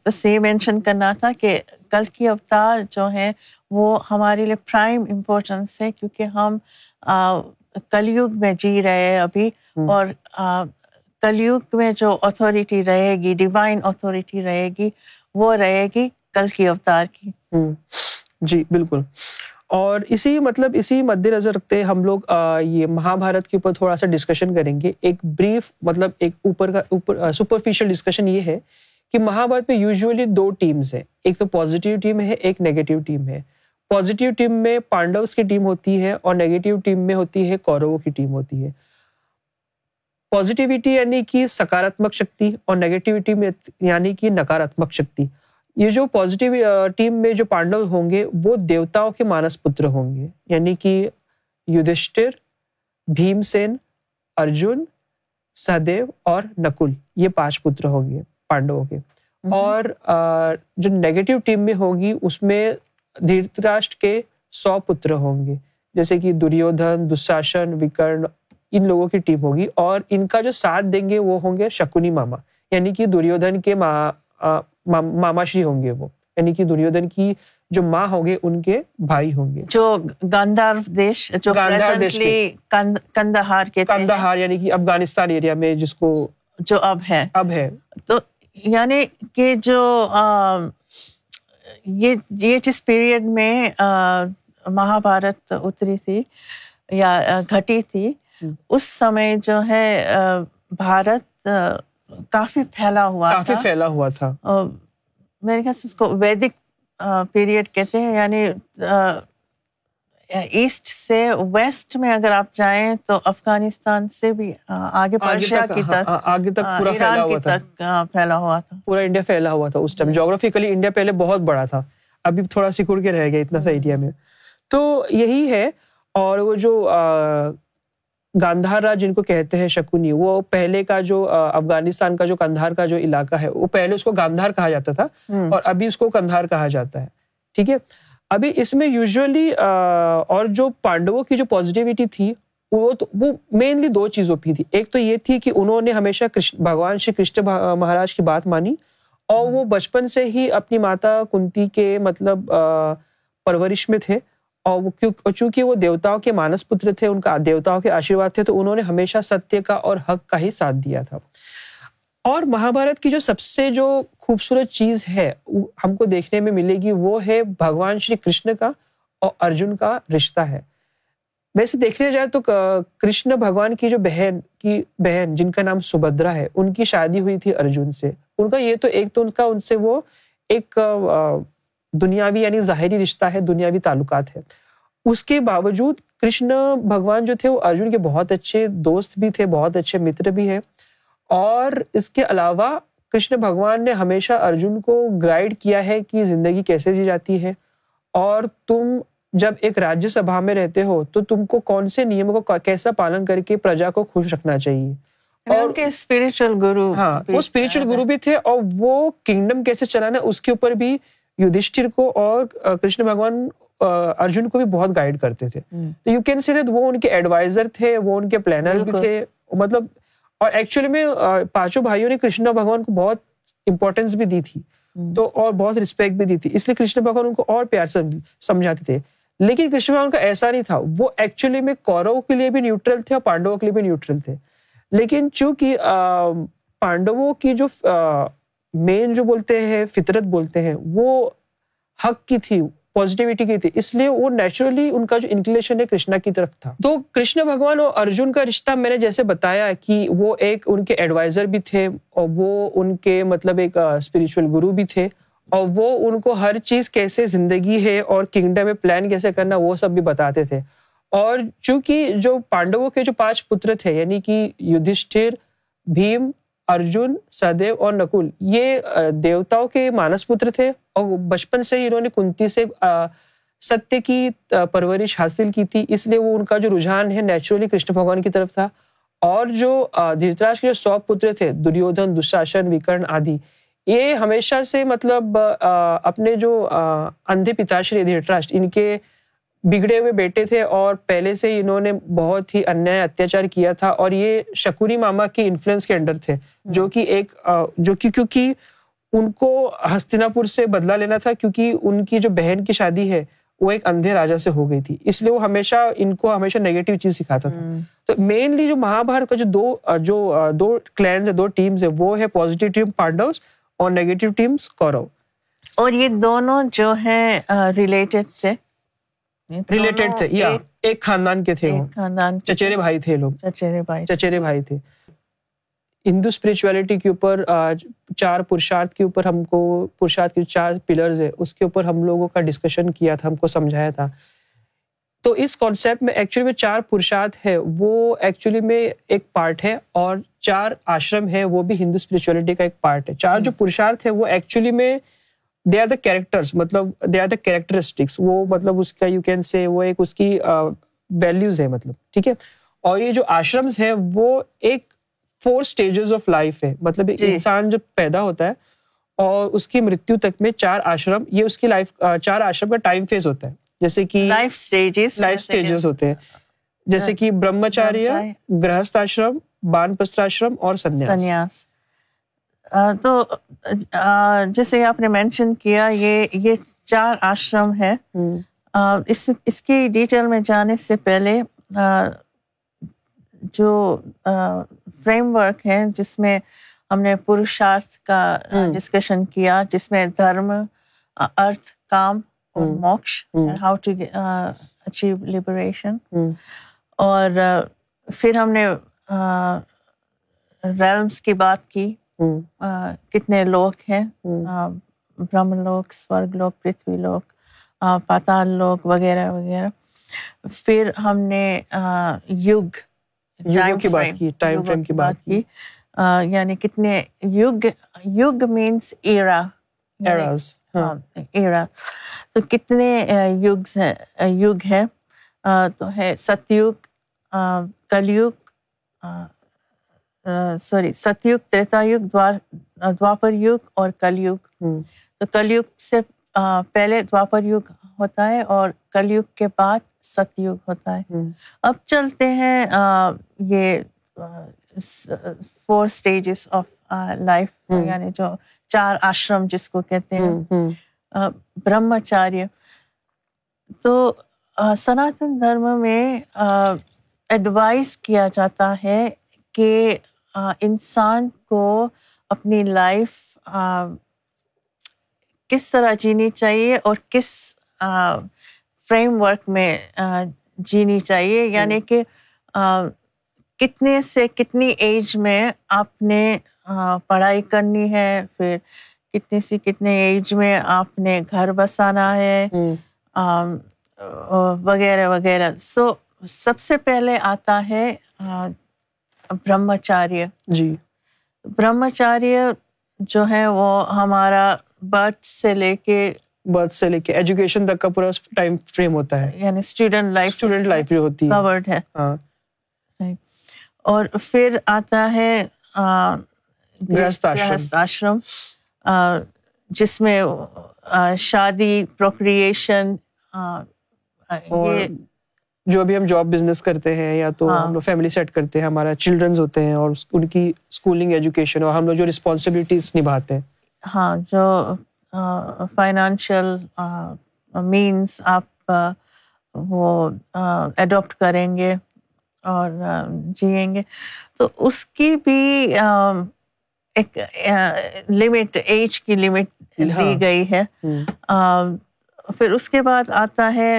بس یہ مینشن کرنا تھا کہ کلکی اوتار جو ہیں وہ ہمارے لیے پرائم امپورٹنس ہے، کیونکہ ہم کل یگ میں جی رہے ہیں ابھی، اور کل یگ میں جو اتھارٹی رہے گی، ڈیوائن اتھارٹی رہے گی، وہ رہے گی کلکی اوتار کی. جی بالکل. اور اسی مطلب اسی مد نظر رکھتے ہم لوگ یہ مہابھارت کے اوپر تھوڑا سا ڈسکشن کریں گے. ایک بریف مطلب ایک اوپر کا اوپر سپرفیشل ڈسکشن یہ ہے کہ مہابھارت میں یوزلی دو ٹیمز ہیں، ایک تو پازیٹیو ٹیم ہے، ایک نیگیٹیو ٹیم ہے. پازیٹیو ٹیم میں پانڈوس کی ٹیم ہوتی ہے، اور نیگیٹیو ٹیم میں ہوتی ہے کورو کی ٹیم ہوتی ہے. پازیٹیوٹی یعنی کہ سکاراتمک شکتی، اور نیگیٹیوٹی میں یعنی کہ نکاراتمک شکتی. یہ جو پازیٹیو ٹیم میں جو پانڈو ہوں گے وہ دیوتاؤں کے مانس پتر ہوں گے، یعنی کہ یدھشٹھر، بھیم سین، ارجن، سہدیو اور نکل، یہ پانچ پتر ہوں گے پانڈووں کے. اور جو نیگیٹو ٹیم میں ہوگی اس میں دھرتراشٹر کے سو پتر ہوں گے، جیسے کہ دریودھن، دشاسن، وکرن، ان لوگوں کی ٹیم ہوگی. اور ان کا جو ساتھ دیں گے وہ ہوں گے شکنی ماما، یعنی کہ دریودھن کے ماں ماما شری ہوں گے، وہ یعنی کہ دریودھن کی جو ماں ہوں گے ان کے بھائی ہوں گے، جو گاندھار دیش جو قندھار کے قندھار یعنی کہ افغانستان ایریا میں جس کو جو اب ہے اب ہے تو یعنی کہ جو یہ یہ جس پیریڈ میں مہابھارت اتری تھی یا گھٹی تھی، اس سمے جو ہے بھارت کافی پھیلا ہوا کافی پھیلا ہوا تھا. میرے خیال سے اس کو ویدک پیریڈ کہتے ہیں، یعنی ایسٹ سے ویسٹ میں اگر آپ جائیں تو افغانستان سے بھی آگے پرشیا کی طرف، آگے تک پورا پھیلا ہوا تھا، پھیلا ہوا تھا پورا انڈیا پھیلا ہوا تھا اس ٹائم. جغرافیکلی انڈیا پہلے بہت بڑا تھا، ابھی تھوڑا سکڑ کے رہ گیا اتنا سا ایریا میں. تو یہی ہے. اور وہ جو گاندھارا جن کو کہتے ہیں شکنی، وہ پہلے کا جو افغانستان کا جو قندھار کا جو علاقہ ہے، وہ پہلے اس کو گاندھار کہا جاتا تھا اور ابھی اس کو قندھار کہا جاتا ہے. ٹھیک ہے. ابھی اس میں یوزولی اور جو پانڈووں کی جو پازیٹیوٹی تھی وہ وہ مینلی دو چیزوں پہ تھی. ایک تو یہ تھی کہ انہوں نے ہمیشہ بھگوان شری کرشن مہاراج کی بات مانی، اور وہ بچپن سے ہی اپنی ماتا کنتی کے مطلب پرورش میں تھے، اور وہ چونکہ وہ دیوتاؤں کے مانس پتر تھے، ان کا دیوتاؤں کے آشیرواد تھے، تو انہوں نے ہمیشہ ستیہ کا اور حق کا ہی ساتھ دیا تھا. اور مہابھارت کی جو سب سے جو خوبصورت چیز ہے ہم کو دیکھنے میں ملے گی، وہ ہے بھگوان شری کرشن کا اور ارجن کا رشتہ ہے. ویسے دیکھنے جائے تو کرشن بھگوان کی جو بہن کی بہن جن کا نام سبھدرا ہے، ان کی شادی ہوئی تھی ارجن سے. ان کا یہ تو ایک تو ان کا ان سے وہ ایک دنیاوی یعنی ظاہری رشتہ ہے، دنیاوی تعلقات ہے. اس کے باوجود کرشن بھگوان جو تھے وہ ارجن کے بہت اچھے دوست بھی تھے، بہت اچھے متر بھی ہیں. اور اس کے علاوہ کرشن بھگوان نے ہمیشہ ارجن کو گائیڈ کیا ہے کہ زندگی کیسے جی جاتی ہے، اور تم جب ایک راجیہ سبھا میں رہتے ہو تو تم کو کون سے نیموں کو کیسا پالن کر کے پرجا کو خوش رکھنا چاہیے. اور اسپرچل گرو، ہاں وہ اسپرچل گرو بھی تھے، اور وہ کنگڈم کیسے چلانا اس کے اوپر بھی یدھشٹھر کو اور کرشن بھگوان ارجن کو بھی بہت گائیڈ کرتے تھے. تو یو کین سی دیٹ وہ ان کے ایڈوائزر تھے، وہ ان کے پلانر بھی تھے. مطلب اور ایکچولی میں پانچوں بھائیوں نے کرشن بھگوان کو بہت امپورٹینس بھی دی تھی، تو اور بہت رسپیکٹ بھی دی تھی، اس لیے کرشن بھگوان ان کو اور پیار سے سمجھاتے تھے. لیکن کرشن بھگوان کا ایسا نہیں تھا، وہ ایکچولی میں کورو کے لیے بھی نیوٹرل تھے اور پانڈووں کے لیے بھی نیوٹرل تھے. لیکن چونکہ پانڈووں کی جو مین جو بولتے ہیں فطرت بولتے ہیں وہ حق کی تھی، پازیٹیوٹی کی تھی، اس لیے وہ نیچرلی ان کا جو انکلیشن ہے کرشنا کی طرف تھا. تو کرشن بھگوان اور ارجن کا رشتہ میں نے جیسے بتایا کہ وہ ایک ان کے ایڈوائزر بھی تھے، اور وہ ان کے مطلب ایک اسپریچول گرو بھی تھے، اور وہ ان کو ہر چیز کیسے زندگی ہے اور کنگڈم میں پلان کیسے کرنا وہ سب بھی بتاتے تھے. اور چونکہ جو پانڈووں کے جو پانچ پتر تھے یعنی کہ یدھشٹھر، بھیم، ارجن، سہدیو اور نکل، یہ دیوتاؤں کے مانس پتر تھے، اور بچپن سے انہوں نے کنتی سے ستیہ کی پرورش حاصل کی تھی، اس لیے وہ ان کا جو رجحان ہے نیچرلی کرشن بھگوان کی طرف تھا. اور جو دھرتراج کے جو سو پتر تھے دریودھن، دشاسن، وکرن آدی، یہ ہمیشہ سے مطلب اپنے جو اندھے پتاشری دھرتراج ان کے بگڑے ہوئے بیٹے تھے، اور پہلے سے انہوں نے بہت ہی انیائے اتیاچار کیا تھا، اور یہ شکنی ماما کی انفلوئنس کے انڈر تھے، جو کہ ایک جو کہ کیونکہ ان کو ہستیناپور سے بدلہ لینا تھا، کیونکہ ان کی جو بہن کی شادی ہے وہ ایک اندھے راجا سے ہو گئی تھی، اس لیے وہ ہمیشہ ان کو ہمیشہ نیگیٹو چیز سکھاتا تھا. تو مینلی جو مہابھارت کا جو دو جو دو کلینز ہے، دو ٹیمز ہے، وہ ہے پازیٹیو ٹیم پانڈوس اور نیگیٹو ٹیمز کورو، اور یہ دونوں جو ہیں ریلیٹڈ تھے، ریلیٹڈ تھے، یا ایک خاندان کے تھے، چچیرے بھائی تھے، لوگ چچیرے بھائی چچیرے بھائی تھے. ہندو اسپرچولیٹی کے اوپر چار پرشارتھ کے اوپر ہم کو پرشارتھ کے چار پلرز ہے، اس کے اوپر ہم لوگوں کا ڈسکشن کیا تھا، ہم کو سمجھایا تھا. تو اس کانسیپٹ میں ایکچولی میں چار پرشارتھ ہے وہ ایکچولی میں ایک پارٹ ہے، اور چار آشرم ہے وہ بھی ہندو اسپرچولیٹی کا ایک پارٹ ہے. چار جو پرشارتھ ہے وہ ایکچولی میں they are the characters, مطلب they are the characteristics, وہ مطلب اس کا you can say وہ ایک اس کی values ہے مطلب. ٹھیک ہے. اور یہ جو آشرمز ہے وہ ایک four stages of life ہے، مطلب ایک انسان جب پیدا ہوتا ہے اور اس کی مرتیو تک میں چار آشرم، یہ اس کی لائف چار آشرم کا ٹائم فیز ہوتا ہے، جیسے کہ لائف سٹیجز لائف سٹیجز ہوتے ہیں، جیسے کہ برہمچاریہ، گرہستھ آشرم، وانپرستھ آشرم اور سنیاس. تو جیسے آپ نے مینشن کیا یہ یہ چار آشرم ہے. اس اس کی ڈیٹیل میں جانے سے پہلے جو فریم ورک ہے جس میں ہم نے پورشارتھ کا ڈسکشن کیا جس میں دھرم، ارتھ، کام اور موکش، ہاؤ ٹو اچیو لبریشن، اور پھر ہم نے ریلمز کی بات کی، کتنے لوک ہیں، برہم لوک، سورگ لوک، پرتھوی لوک، پاتال لوک وغیرہ وغیرہ. پھر ہم نے یگ کی بات کی، ٹائم فریم کی بات کی، یعنی کتنے یگ، یگ مینس ایرا، ایراز، ایرا، تو کتنے یگز ہیں، یگ ہیں، تو ہے ستیگ، کلیگ، سوری ستیگ، تریتا یگ، دواپر یگ اور کلیگ. تو کلیگ سے پہلے دواپر یگ ہوتا ہے اور کلیگ کے بعد ستیگ ہوتا ہے. اب چلتے ہیں یہ فور اسٹیجز آف لائف، یعنی جو چار آشرم جس کو کہتے ہیں، برہمچاریہ. تو سناتن دھرم میں ایڈوائس کیا جاتا ہے کہ انسان کو اپنی لائف کس طرح جینی چاہیے اور کس فریم ورک میں جینی چاہیے، یعنی کہ کتنے سے کتنی ایج میں آپ نے پڑھائی کرنی ہے، پھر کتنے سے کتنے ایج میں آپ نے گھر بسانا ہے وغیرہ وغیرہ. سو سب سے پہلے آتا ہے برہمچاریہ. جی، برہمچاریہ جو ہے وہ ہمارا برتھ سے لے کے برتھ سے لے کے ایجوکیشن تک کا پورا ٹائم فریم ہوتا ہے، یعنی اسٹوڈنٹ لائف اسٹوڈنٹ لائف بھی ہوتی ہے، کورڈ ہے. اور پھر آتا ہے گرہستھ آشرم، جس میں شادی، پروکریشن، جو بھی ہم جاب بزنس کرتے ہیں یا تو ہم لوگ فیملی سیٹ کرتے ہیں، ہمارا چلڈرنز ہوتے ہیں اور ان کی اسکولنگ، ایجوکیشن، اور ہم لوگ جو رسپانسبلٹیز نبھاتے ہیں، ہاں جو فائنانشیل مینس آپ وہ ایڈاپٹ کریں گے اور جیئیں گے، تو اس کی بھی ایک لمٹ، ایج کی لمٹ دی گئی ہے. پھر اس کے بعد آتا ہے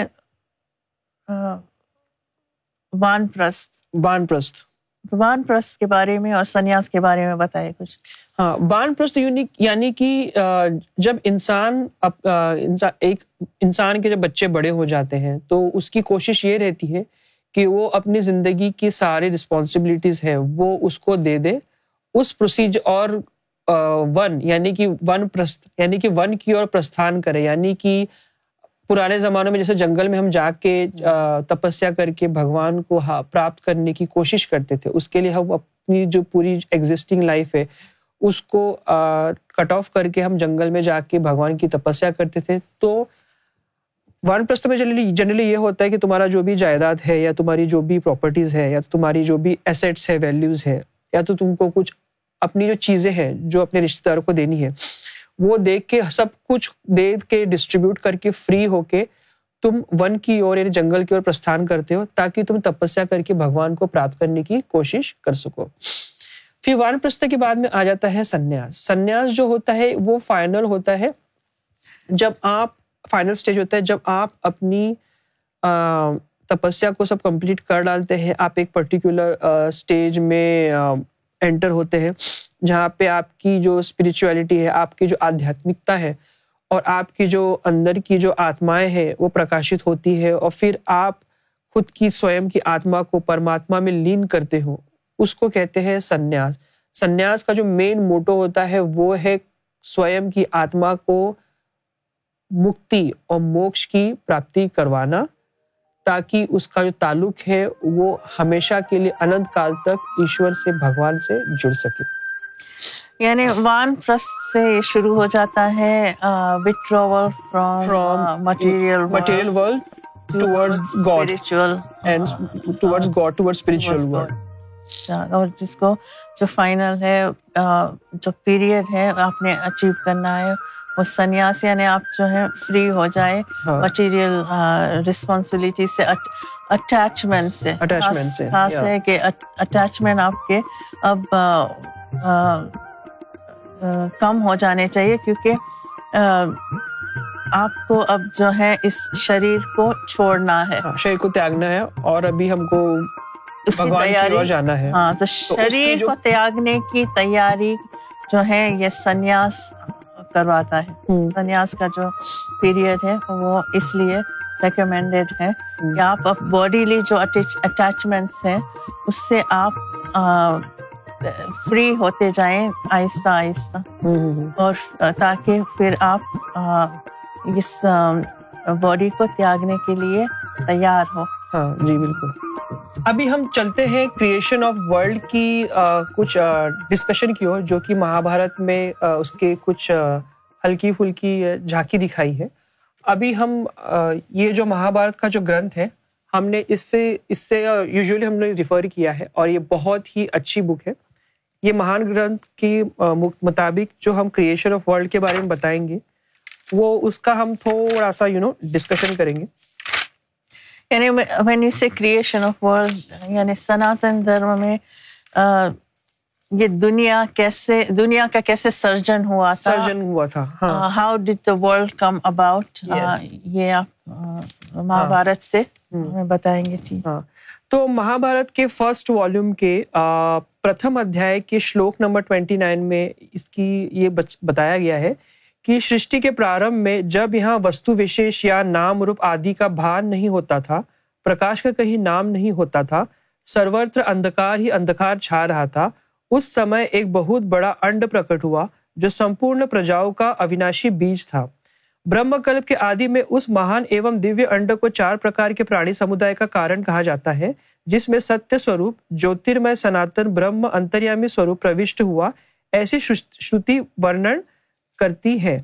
وان پرست. وان پرست وان پرست کے بارے میں اور سنیاس کے بارے میں بتائے کچھ. ہاں، وان پرست یونیک، یعنی کہ جب انسان ایک انسان کے جب بچے بڑے ہو جاتے ہیں تو اس کی کوشش یہ رہتی ہے کہ وہ اپنی زندگی کی ساری رسپانسبلٹیز ہے وہ اس کو دے دے اس پروسیجر، اور ون یعنی کہ ون پرست یعنی کہ ون کی اور پرستھان کرے، یعنی کہ پرانے زمانوں میں جیسے جنگل میں ہم جا کے تپسیا کر کے بھگوان کو پراپت کرنے کی کوشش کرتے تھے، اس کے لیے ہم اپنی جو پوری ایگزسٹنگ لائف ہے اس کو کٹ آف کر کے ہم جنگل میں جا کے بھگوان کی تپسیا کرتے تھے. تو وان پرست میں جنرلی یہ ہوتا ہے کہ تمہارا جو بھی جائیداد ہے یا تمہاری جو بھی پراپرٹیز ہے یا تمہاری جو بھی ایسیٹس ہے، ویلیوز ہے، یا تو تم کو کچھ اپنی جو چیزیں ہیں جو اپنے رشتے داروں کو دینی ہے وہ دے کے، سب کچھ دے کے ڈسٹریبیوٹ کر کے فری ہو کے تم ون کی اور یعنی جنگل کی اور پرستھان کرتے ہو تاکہ تم تپسیا کر کے بھگوان کو پراپت کرنے کی کوشش کر سکو. پھر وان پرست کے بعد میں آ جاتا ہے سنیاس. سنیاس جو ہوتا ہے وہ فائنل ہوتا ہے، جب آپ فائنل اسٹیج ہوتا ہے جب آپ اپنی تپسیا کو سب کمپلیٹ کر ڈالتے ہیں، آپ ایک پرٹیکولر اسٹیج میں انٹر ہوتے ہیں جہاں پہ آپ کی جو اسپریچویلٹی ہے، آپ کی جو آدھیاتمکتا ہے اور آپ کی جو اندر کی جو آتمائیں ہیں وہ پرکاشت ہوتی ہے، اور پھر آپ خود کی سوئم کی آتما کو پرماتما میں لین کرتے ہو، اس کو کہتے ہیں سنیاس. سنیاس کا جو مین موٹو ہوتا ہے وہ ہے سوئم کی آتما کو مکتی اور موکش کی پراپتی کروانا تاکہ اس کا جو تعلق ہے وہ ہمیشہ کے لیے انت کال تک ایشور سے، بھگوان سے جڑ سکے. یعنی وان پرست سے شروع ہو جاتا ہے withdrawal from material world towards God and towards God, towards spiritual world. اور جس کو جو فائنل ہے، جو پیریڈ ہے آپ نے اچیو کرنا ہے وہ سنیاس، یعنی آپ جو ہے فری ہو جائے مٹیریل رسپانسبلٹی سے، اٹیچمنٹ سے. خاص ہے کہ اٹیچمنٹ آپ کے اب کم ہو جانے چاہیے، کیونکہ آپ کو اب جو ہے اس شریر کو چھوڑنا ہے، شریر کو تیاگنا ہے، اور ابھی ہم کو بھگوان کی طرف جانا ہے. ہاں، تو شریر کو تیاگنے کی تیاری جو ہے یہ سنیاس کرواتا ہے. سنیاس کا جو پیریڈ ہے وہ اس لیے ریکمینڈیڈ ہے کہ آپ باڈیلی جو اٹیچمنٹس ہیں اس سے آپ فری ہوتے جائیں آہستہ آہستہ، اور تاکہ پھر آپ اس باڈی کو تیاگنے کے لیے تیار ہو. ہاں جی بالکل. ابھی ہم چلتے ہیں کریشن آف ورلڈ کی کچھ ڈسکشن کی ہو، جو کہ مہابھارت میں اس کے کچھ ہلکی پھلکی جھانکی دکھائی ہے. ابھی ہم یہ جو مہابھارت کا جو گرنتھ ہے، ہم نے اس سے اس سے یوزولی ہم نے ریفر کیا ہے، اور یہ بہت ہی اچھی بک ہے. یہ مہان گرنتھ کی مطابق جو ہم کریشن آف ورلڈ کے بارے میں بتائیں گے، وہ اس کا ہم تھوڑا سا یو نو ڈسکشن کریں گے. یعنی when you say creation of world، یعنی سناتن دھرم میں یہ دنیا کیسے دنیا کا کیسے سرجن ہوا تھا سرجن ہوا تھا how did the world come about, یہ آپ مہابھارت سے ہمیں بتائیں گے. ٹھیک. تو مہابھارت کے فرسٹ والیوم کے پرتھم ادھیائے کے شلوک نمبر انیس میں اس کی یہ بتایا گیا ہے کہ سرشٹی کے پرارمبھ میں جب یہاں وستو وشیش یا نام روپ آدی کا بھان نہیں ہوتا تھا، پرکاش کا کہیں نام نہیں ہوتا تھا، سروتر اندھکار ہی اندھکار چھا رہا تھا، اس سمے ایک بہت بڑا انڈ پرکٹ ہوا جو سمپورن پرجاؤں کا اویناشی بیج تھا. برہم کلپ کے آدی میں اس مہان ایوم دیویہ انڈ کو چار پرکار کے پرانی سمودائے کا کارن کہا جاتا ہے، جس میں ستیہ سوروپ جوترمے سناتن برہم انتریامی سوروپ پروشٹ ہوا، ایسی شروتی ورنن کرتی ہے.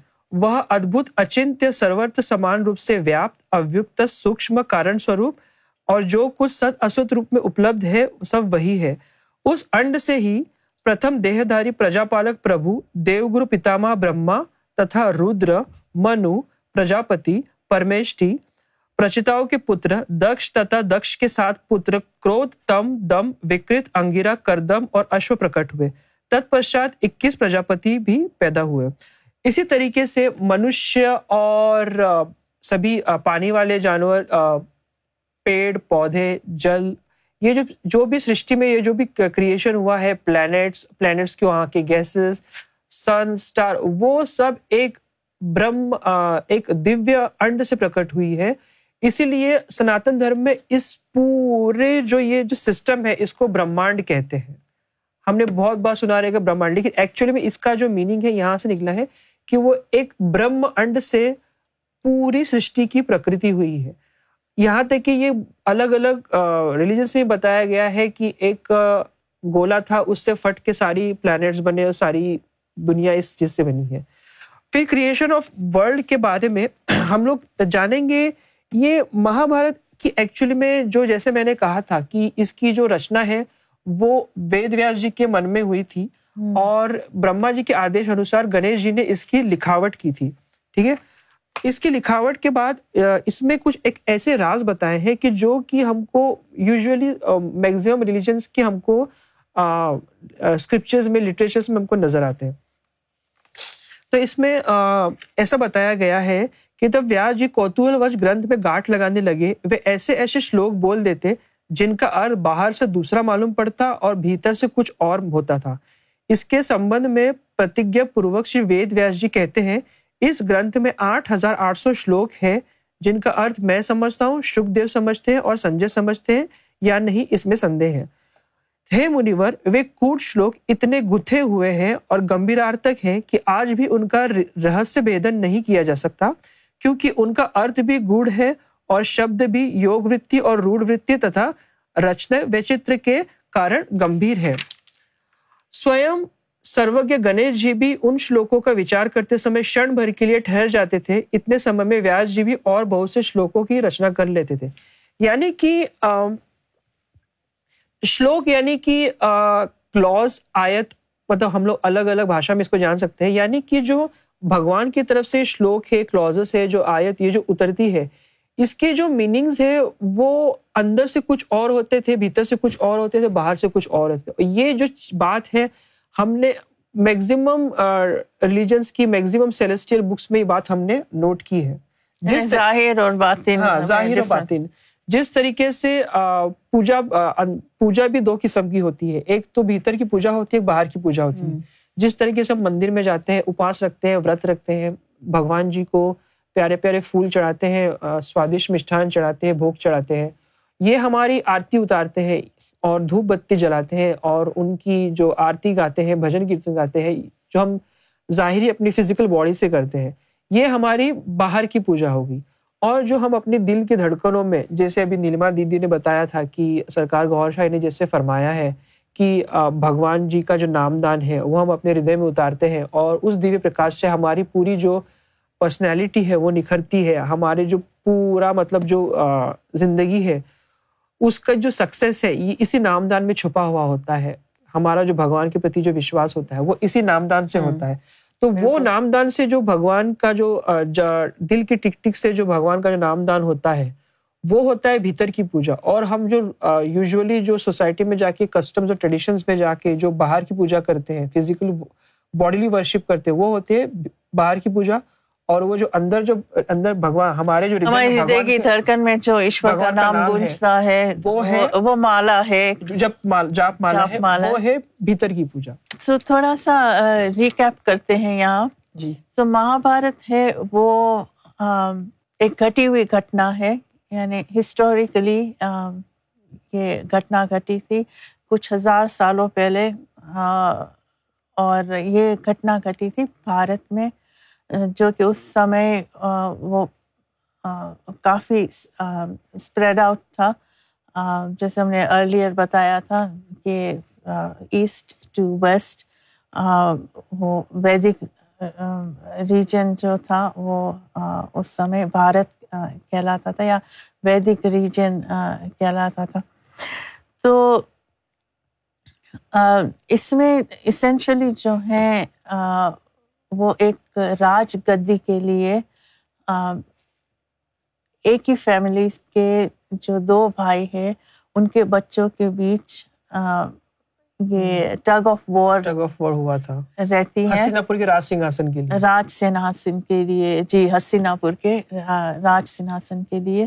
وہ ادبھت اچنتیہ سروت سمان روپ سے ویاپت اویکت سوکشم کارن سوروپ، اور جو کچھ ست اسد روپ میں اپلبدھ ہے سب وہی ہے. اس انڈ سے ہی پرتھم دیہدھاری پرجاپالک پربھو دیوگرو پتامہ برہما تتھا رودر منو پرجاپتی پرمیشٹی پرچتاؤں کے پتر دکش تتھا دکش کے ساتھ پتر کرود تم دم وکرت انگیرا کردم اور اشو پرکٹ ہوئے. تتپشچات اکیس پرجاپتی بھی پیدا ہوئے. اسی طریقے سے منشیہ اور سبھی پانی والے جانور، پیڑ پودے، جل، یہ جو جو بھی سرشٹی میں یہ جو بھی کریشن ہوا ہے، پلانٹس پلانٹس کے وہاں کے گیسز، سن، سٹار، وہ سب ایک برہم ایک دیویہ انڈ سے پرکٹ ہوئی ہے. اسی لیے سناتن دھرم میں اس پورے جو یہ جو سسٹم ہے اس کو برہمانڈ کہتے ہیں. ہم نے بہت بار سنا رہے گا برہمانڈ، لیکن ایکچولی میں اس کا جو میننگ ہے یہاں سے نکلا ہے کہ وہ ایک برہم انڈ سے پوری سرشٹی کی پرکرتی ہوئی ہے. یہاں تک کہ یہ الگ الگ ریلیجنس میں بتایا گیا ہے کہ ایک گولا تھا، اس سے پھٹ کے ساری پلانٹس بنے اور ساری دنیا اس چیز سے بنی ہے. پھر کریشن آف ورلڈ کے بارے میں ہم لوگ جانیں گے. یہ مہابھارت کی ایکچولی میں جو جیسے میں نے کہا تھا کہ اس کی جو رچنا ہے وہ وید ویاس جی کے من میں ہوئی تھی، اور برہما جی کے آدیش انوسار گنیش جی نے اس کی لکھاوٹ کی تھی. ٹھیک ہے. اس کی لکھاوٹ کے بعد اس میں کچھ ایک ایسے راز بتائے ہیں کہ جو کہ ہم کو یوزلی میگزیمم ریلیجنس کے ہم کو اسکرپچرز میں، لٹریچرز میں ہم کو نظر آتے ہیں. تو اس میں ایسا بتایا گیا ہے کہ جب ویاس جی کوتوہل وش گرنتھ میں گاٹ لگانے لگے، وہ ایسے ایسے شلوک بول دیتے جن کا ارتھ باہر سے دوسرا معلوم پڑتا اور بھیتر سے کچھ اور ہوتا تھا. اس کے سمبندھ میں پرتیجا پوروک شری وید ویاس جی کہتے ہیں، اس گرنتھ میں آٹھ ہزار آٹھ سو شلوک ہے جن کا ارتھ میں سمجھتا ہوں، شک دیو سمجھتے ہیں اور سنجے سمجھتے ہیں، یا نہیں اس میں سندے ہے. ہے منیور، وہ کوٹ شلوک اتنے گتھے ہوئے ہیں اور گمبھیرارتھک ہیں کہ آج بھی ان کا رہسیہ بھیدن نہیں کیا جا سکتا، کیونکہ ان کا ارتھ بھی گوڑھ ہے اور شبد بھی یوگ وتی اور روڑ وتی تتھا رچنا ویچتر کے کارن گمبھیر ہے. سوئم سروجیہ گنیش جی بھی ان شلوکوں کا وچار کرتے سمے شن بھر کے لیے ٹھہر جاتے تھے. اتنے سمے میں ویاس جی بھی اور بہت سے شلوکوں کی رچنا کر لیتے تھے. یعنی کہ شلوک یعنی کہ کلوز، آیت، مطلب ہم لوگ الگ الگ بھاشا میں اس کو جان سکتے ہیں. یعنی کہ جو بھگوان کی طرف سے شلوک ہے، کلوزز ہے، جو آیت یہ جو اترتی ہے، اس کے جو میننگز ہے وہ اندر سے کچھ اور ہوتے تھے، بھیتر سے کچھ اور ہوتے تھے، باہر سے کچھ اور ہوتے تھے. یہ جو بات ہے ہم نے میگزیمم ریلیجنس کی میگزیمم سیلسٹیل بکس میں یہ بات ہم نے نوٹ کی ہے. جس ظاہر اور باطن, ظاہر اور باطن جس طریقے سے پوجا پوجا بھی دو قسم کی ہوتی ہے, ایک تو بھیتر کی پوجا ہوتی ہے, ایک باہر کی پوجا ہوتی ہے. جس طریقے سے ہم مندر میں جاتے ہیں, اپاس رکھتے ہیں, ورت رکھتے ہیں, بھگوان جی کو پیارے پیارے پھول چڑھاتے ہیں, سوادش مشٹھان چڑھاتے ہیں, بھوگ چڑھاتے ہیں, یہ ہماری آرتی اتارتے ہیں اور دھوپ بتی جلاتے ہیں اور ان کی جو آرتی گاتے ہیں, بھجن کیرتن گاتے ہیں, جو ہم ظاہری اپنی فزیکل باڈی سے کرتے ہیں, یہ ہماری باہر کی پوجا ہوگی. اور جو ہم اپنے دل کی دھڑکنوں میں, جیسے ابھی نیلما دیدی نے بتایا تھا کہ سرکار گور شاہی نے جیسے فرمایا ہے کہ بھگوان جی کا جو نام دان ہے وہ ہم اپنے ہردے میں اتارتے ہیں اور اس دیوی پرکاش سے ہماری پوری جو پرسنالٹی ہے وہ نکھرتی ہے, ہمارے جو پورا مطلب جو زندگی ہے اس کا جو سکسیس ہے یہ اسی نام دان میں چھپا ہوا ہوتا ہے. ہمارا جو بھگوان کے پرتی جو وشواس ہوتا ہے وہ اسی نام دان سے ہوتا ہے. تو وہ نام دان سے جو بھگوان کا جو دل کی ٹک ٹک سے جو بھگوان کا جو نام دان ہوتا ہے وہ ہوتا ہے بھیتر کی پوجا. اور ہم جو یوزلی جو سوسائٹی میں جا کے کسٹمز اور ٹریڈیشنز میں جا کے جو باہر کی پوجا کرتے ہیں, فزیکل باڈیلی ورشپ کرتے ہیں, وہ ہوتے ہیں باہر کی پوجا. اور وہ جو اندر جو اندر بھگوان ہمارے جو ہماری کی دھڑکن میں جو ایشور کا نام گونجتا ہے وہ ہے, وہ مالا ہے, جب جاپ مالا ہے, وہ ہے بھیتر کی پوجا. سو تھوڑا سا ریکیپ کرتے ہیں یہاں جی. سو مہابھارت ہے وہ ایک گھٹی ہوئی گھٹنا ہے, یعنی ہسٹوریکلی یہ گھٹنا گھٹی تھی کچھ ہزار سالوں پہلے, اور یہ گھٹنا گھٹی تھی بھارت میں, جو کہ اس سمے وہ کافی اسپریڈ آؤٹ تھا. جیسے ہم نے ارلیئر بتایا تھا کہ ایسٹ ٹو ویسٹ وہ ویدک ریجن جو تھا وہ اس سمے بھارت کہلاتا تھا یا ویدک ریجن کہلاتا تھا. تو اس میں اسینشلی جو ہیں وہ ایک راج گدی کے لیے ایک ہی فیملیز کے جو دو بھائی ہیں ان کے بچوں کے بیچ یہ tug of war tug of war ہوا تھا, رہتی ہے ہستیناپور کے راج سنہاسن کے لیے, راج سنہاسن کے لیے جی, ہستیناپور کے راج سنہاسن کے لیے.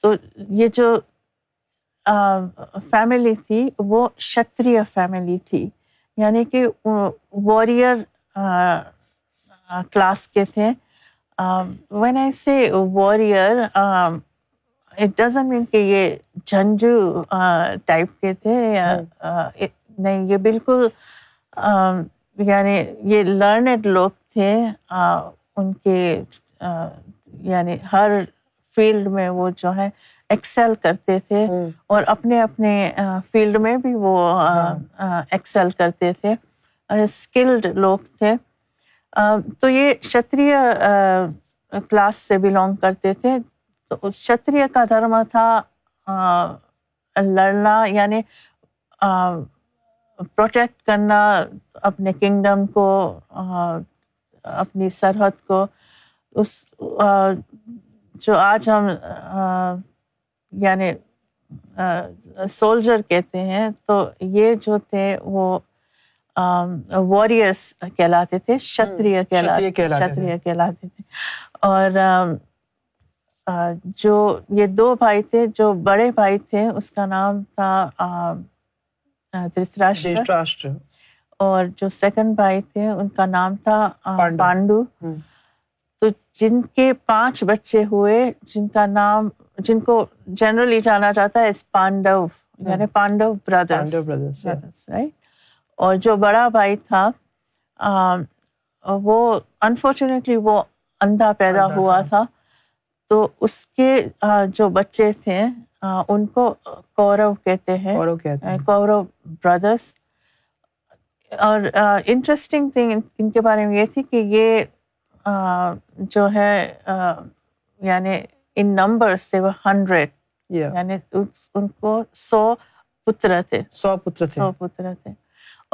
تو یہ جو فیملی تھی وہ شتریہ فیملی تھی, یعنی کہ واریئر کلاس کے تھے. وین آئی سے واریئر اٹ ڈزنٹ مین کہ یہ جھنجو ٹائپ کے تھے, نہیں, یہ بالکل یعنی یہ لرنڈ لوگ تھے. ان کے یعنی ہر فیلڈ میں وہ جو ہے ایکسل کرتے تھے اور اپنے اپنے فیلڈ میں بھی وہ ایکسل کرتے تھے, اسکلڈ لوگ تھے. تو یہ شتریہ کلاس سے بلونگ کرتے تھے. تو اس شتریہ کا دھرم تھا لڑنا, یعنی پروٹیکٹ کرنا اپنے کنگڈم کو, اپنی سرحد کو. اس جو آج ہم یعنی سولجر کہتے ہیں, تو یہ جو تھے وہ واریئرس کہلاتے تھے, شتریہ شتریہ کہلاتے تھے. اور جو یہ دو بھائی تھے, جو بڑے بھائی تھے اس کا نام تھا دھرتراشٹر, اور جو سیکنڈ بھائی تھے ان کا نام تھا پانڈو. تو جن کے پانچ بچے ہوئے, جن کا نام, جن کو جنرلی جانا جاتا ہے پانڈو, یعنی پانڈو بردرز. اور جو بڑا بھائی تھا وہ انفارچونیٹلی وہ اندھا پیدا ہوا تھا. تو اس کے جو بچے تھے ان کو کورو کہتے ہیں, کورو بردرز. اور انٹرسٹنگ تھنگ ان کے بارے میں یہ تھی کہ یہ جو ہے یعنی ان نمبرز تھے وہ ہنڈریڈ, یعنی ان کو سو پتر تھے سو پتر تھے سو پتر تھے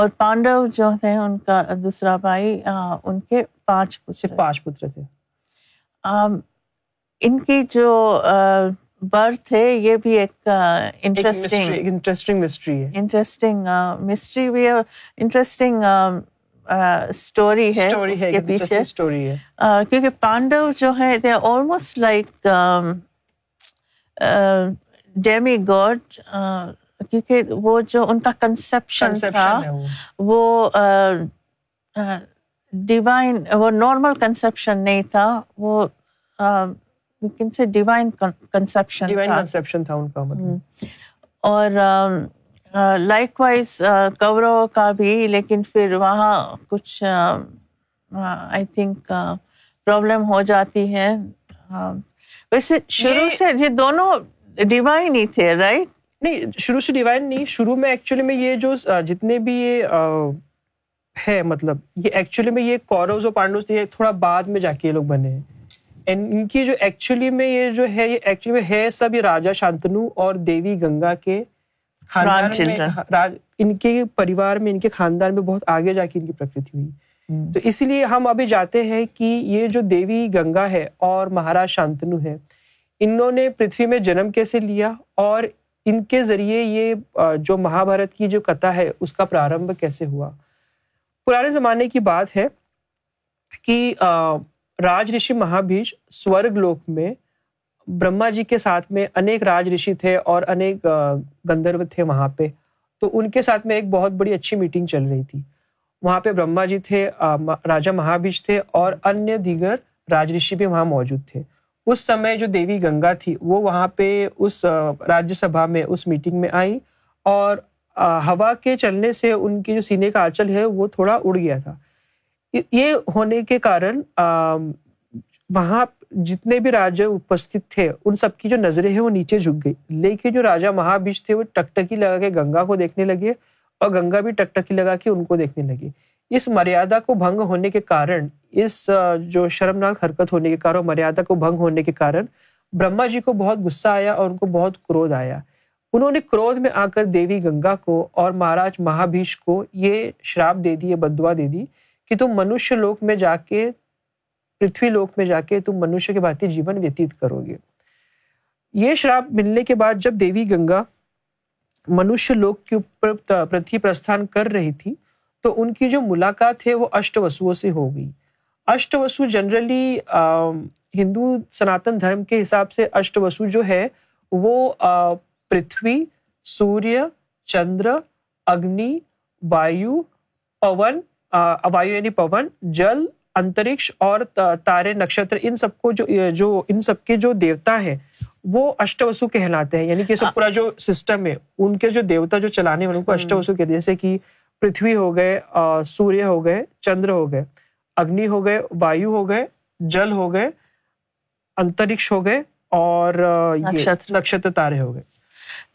اور پانڈو جو تھے ان کا دوسرا بھائی, ان کے پانچ پتر پانچ پتر تھے. ان کی جو برتھ ہے، یہ بھی ایک انٹرسٹنگ انٹرسٹنگ مسٹری ہے، انٹرسٹنگ مسٹری بھی ہے، انٹرسٹنگ اسٹوری ہے اس کے پیچھے، کیونکہ پانڈو جو ہے they almost like demigod, کیونکہ وہ جو ان کا کنسپشن تھا وہ ڈیوائن، وہ نارمل کنسپشن نہیں تھا، وہ لیکن سے ڈیوائن کنسپشن ڈیوائن کنسپشن تھا ان کا مطلب. اور لائک وائز کورو کا بھی، لیکن پھر وہاں کچھ آئی تھنک پرابلم ہو جاتی ہے. ویسے شروع سے یہ دونوں ڈیوائن ہی تھے، رائٹ؟ نہیں، شروع سے ڈیوائن نہیں، شروع میں ایکچولی میں یہ جو جتنے بھی یہ ہے مطلب یہ ایکچولی میں یہ کوروز اور پانڈوز تھے، تھوڑا بعد میں جا کے یہ لوگ بنے ہیں. And ان کی جو ایکچولی میں یہ جو ہے یہ ایکچولی میں ہے سب یہ راجا شانتنو اور دیوی گنگا کے خاندان میں، ان کے پریوار میں، ان کے خاندان میں بہت آگے جا کے ان کی پرگتی ہوئی. تو اسی لیے ہم ابھی جاتے ہیں کہ یہ جو دیوی گنگا ہے اور مہاراج شانتنو ہے، انہوں نے پرتھوی میں جنم کیسے لیا اور ان کے ذریعے یہ جو مہابھارت کی جو کتھا ہے اس کا پرارمبھ کیسے ہوا. پرانے زمانے کی بات ہے کہ راج رشی مہابھیش سورگ لوک میں برہما جی کے ساتھ میں انیک راج رشی تھے اور انیک گندرو تھے وہاں پہ. تو ان کے ساتھ میں ایک بہت بڑی اچھی میٹنگ چل رہی تھی. وہاں پہ برہما جی تھے، راجا مہابھیش تھے اور انیہ دیگر راج رشی بھی وہاں موجود تھے. اس سمے جو دیوی گنگا تھی وہ وہاں پہ اس راجیہ سبھا میں اس میٹنگ میں آئی اور ہوا کے چلنے سے ان کے جو سینے کا آنچل ہے وہ تھوڑا اڑ گیا تھا. یہ ہونے کے کارن وہاں جتنے بھی راجا اپستھت تھے ان سب کی جو نظریں ہیں وہ نیچے جھک گئی، لیکن جو راجا مہابھیش تھے وہ ٹکٹکی لگا کے گنگا کو دیکھنے لگے اور گنگا بھی ٹکٹکی لگا کے ان کو دیکھنے لگے. اس مریادا کو بھنگ ہونے کے کارن، اس جو شرمناک حرکت ہونے کے کارن، مریادا کو بھنگ ہونے کے کارن برہما جی کو بہت غصہ آیا اور ان کو بہت کرودھ آیا. انہوں نے کرودھ میں آ کر دیوی گنگا کو اور مہاراج مہابھیش کو یہ شراپ دے دی، یہ بددعا دے دی کہ تم منوشیہ لوک میں جا کے، پرتھوی لوک میں جا کے تم منوشیہ کے بھانتی جیون ویتیت کرو گے. یہ شراپ ملنے کے بعد جب دیوی گنگا منوشیہ لوک کے اوپر پرتھی پرستھان کر رہی تھی تو ان کی جو ملاقات ہے وہ اشٹوسوؤں سے ہو گئی. اشٹوسو جنرلی ہندو سناتن دھرم کے حساب سے اشٹوسو جو ہے وہ پرتھوی، سوریہ، چندر، اگنی، وایو، پون، وایو یعنی پون، جل، انترکش اور تارے، نکشتر، ان سب کو جو جو ان سب کے جو دیوتا ہیں وہ اشٹوسو کہلاتے ہیں. یعنی کہ سب پورا جو سسٹم ہے ان کے جو دیوتا جو چلانے والوں کو اشٹوسو کہتے ہیں، جیسے کہ پرتھوی ہو گئے، سوریہ ہو گئے، چندر ہو گئے، اگنی ہو گئے، وایو ہو گئے، جل ہو گئے، انترکش ہو گئے اور نکشتر تارے ہو گئے.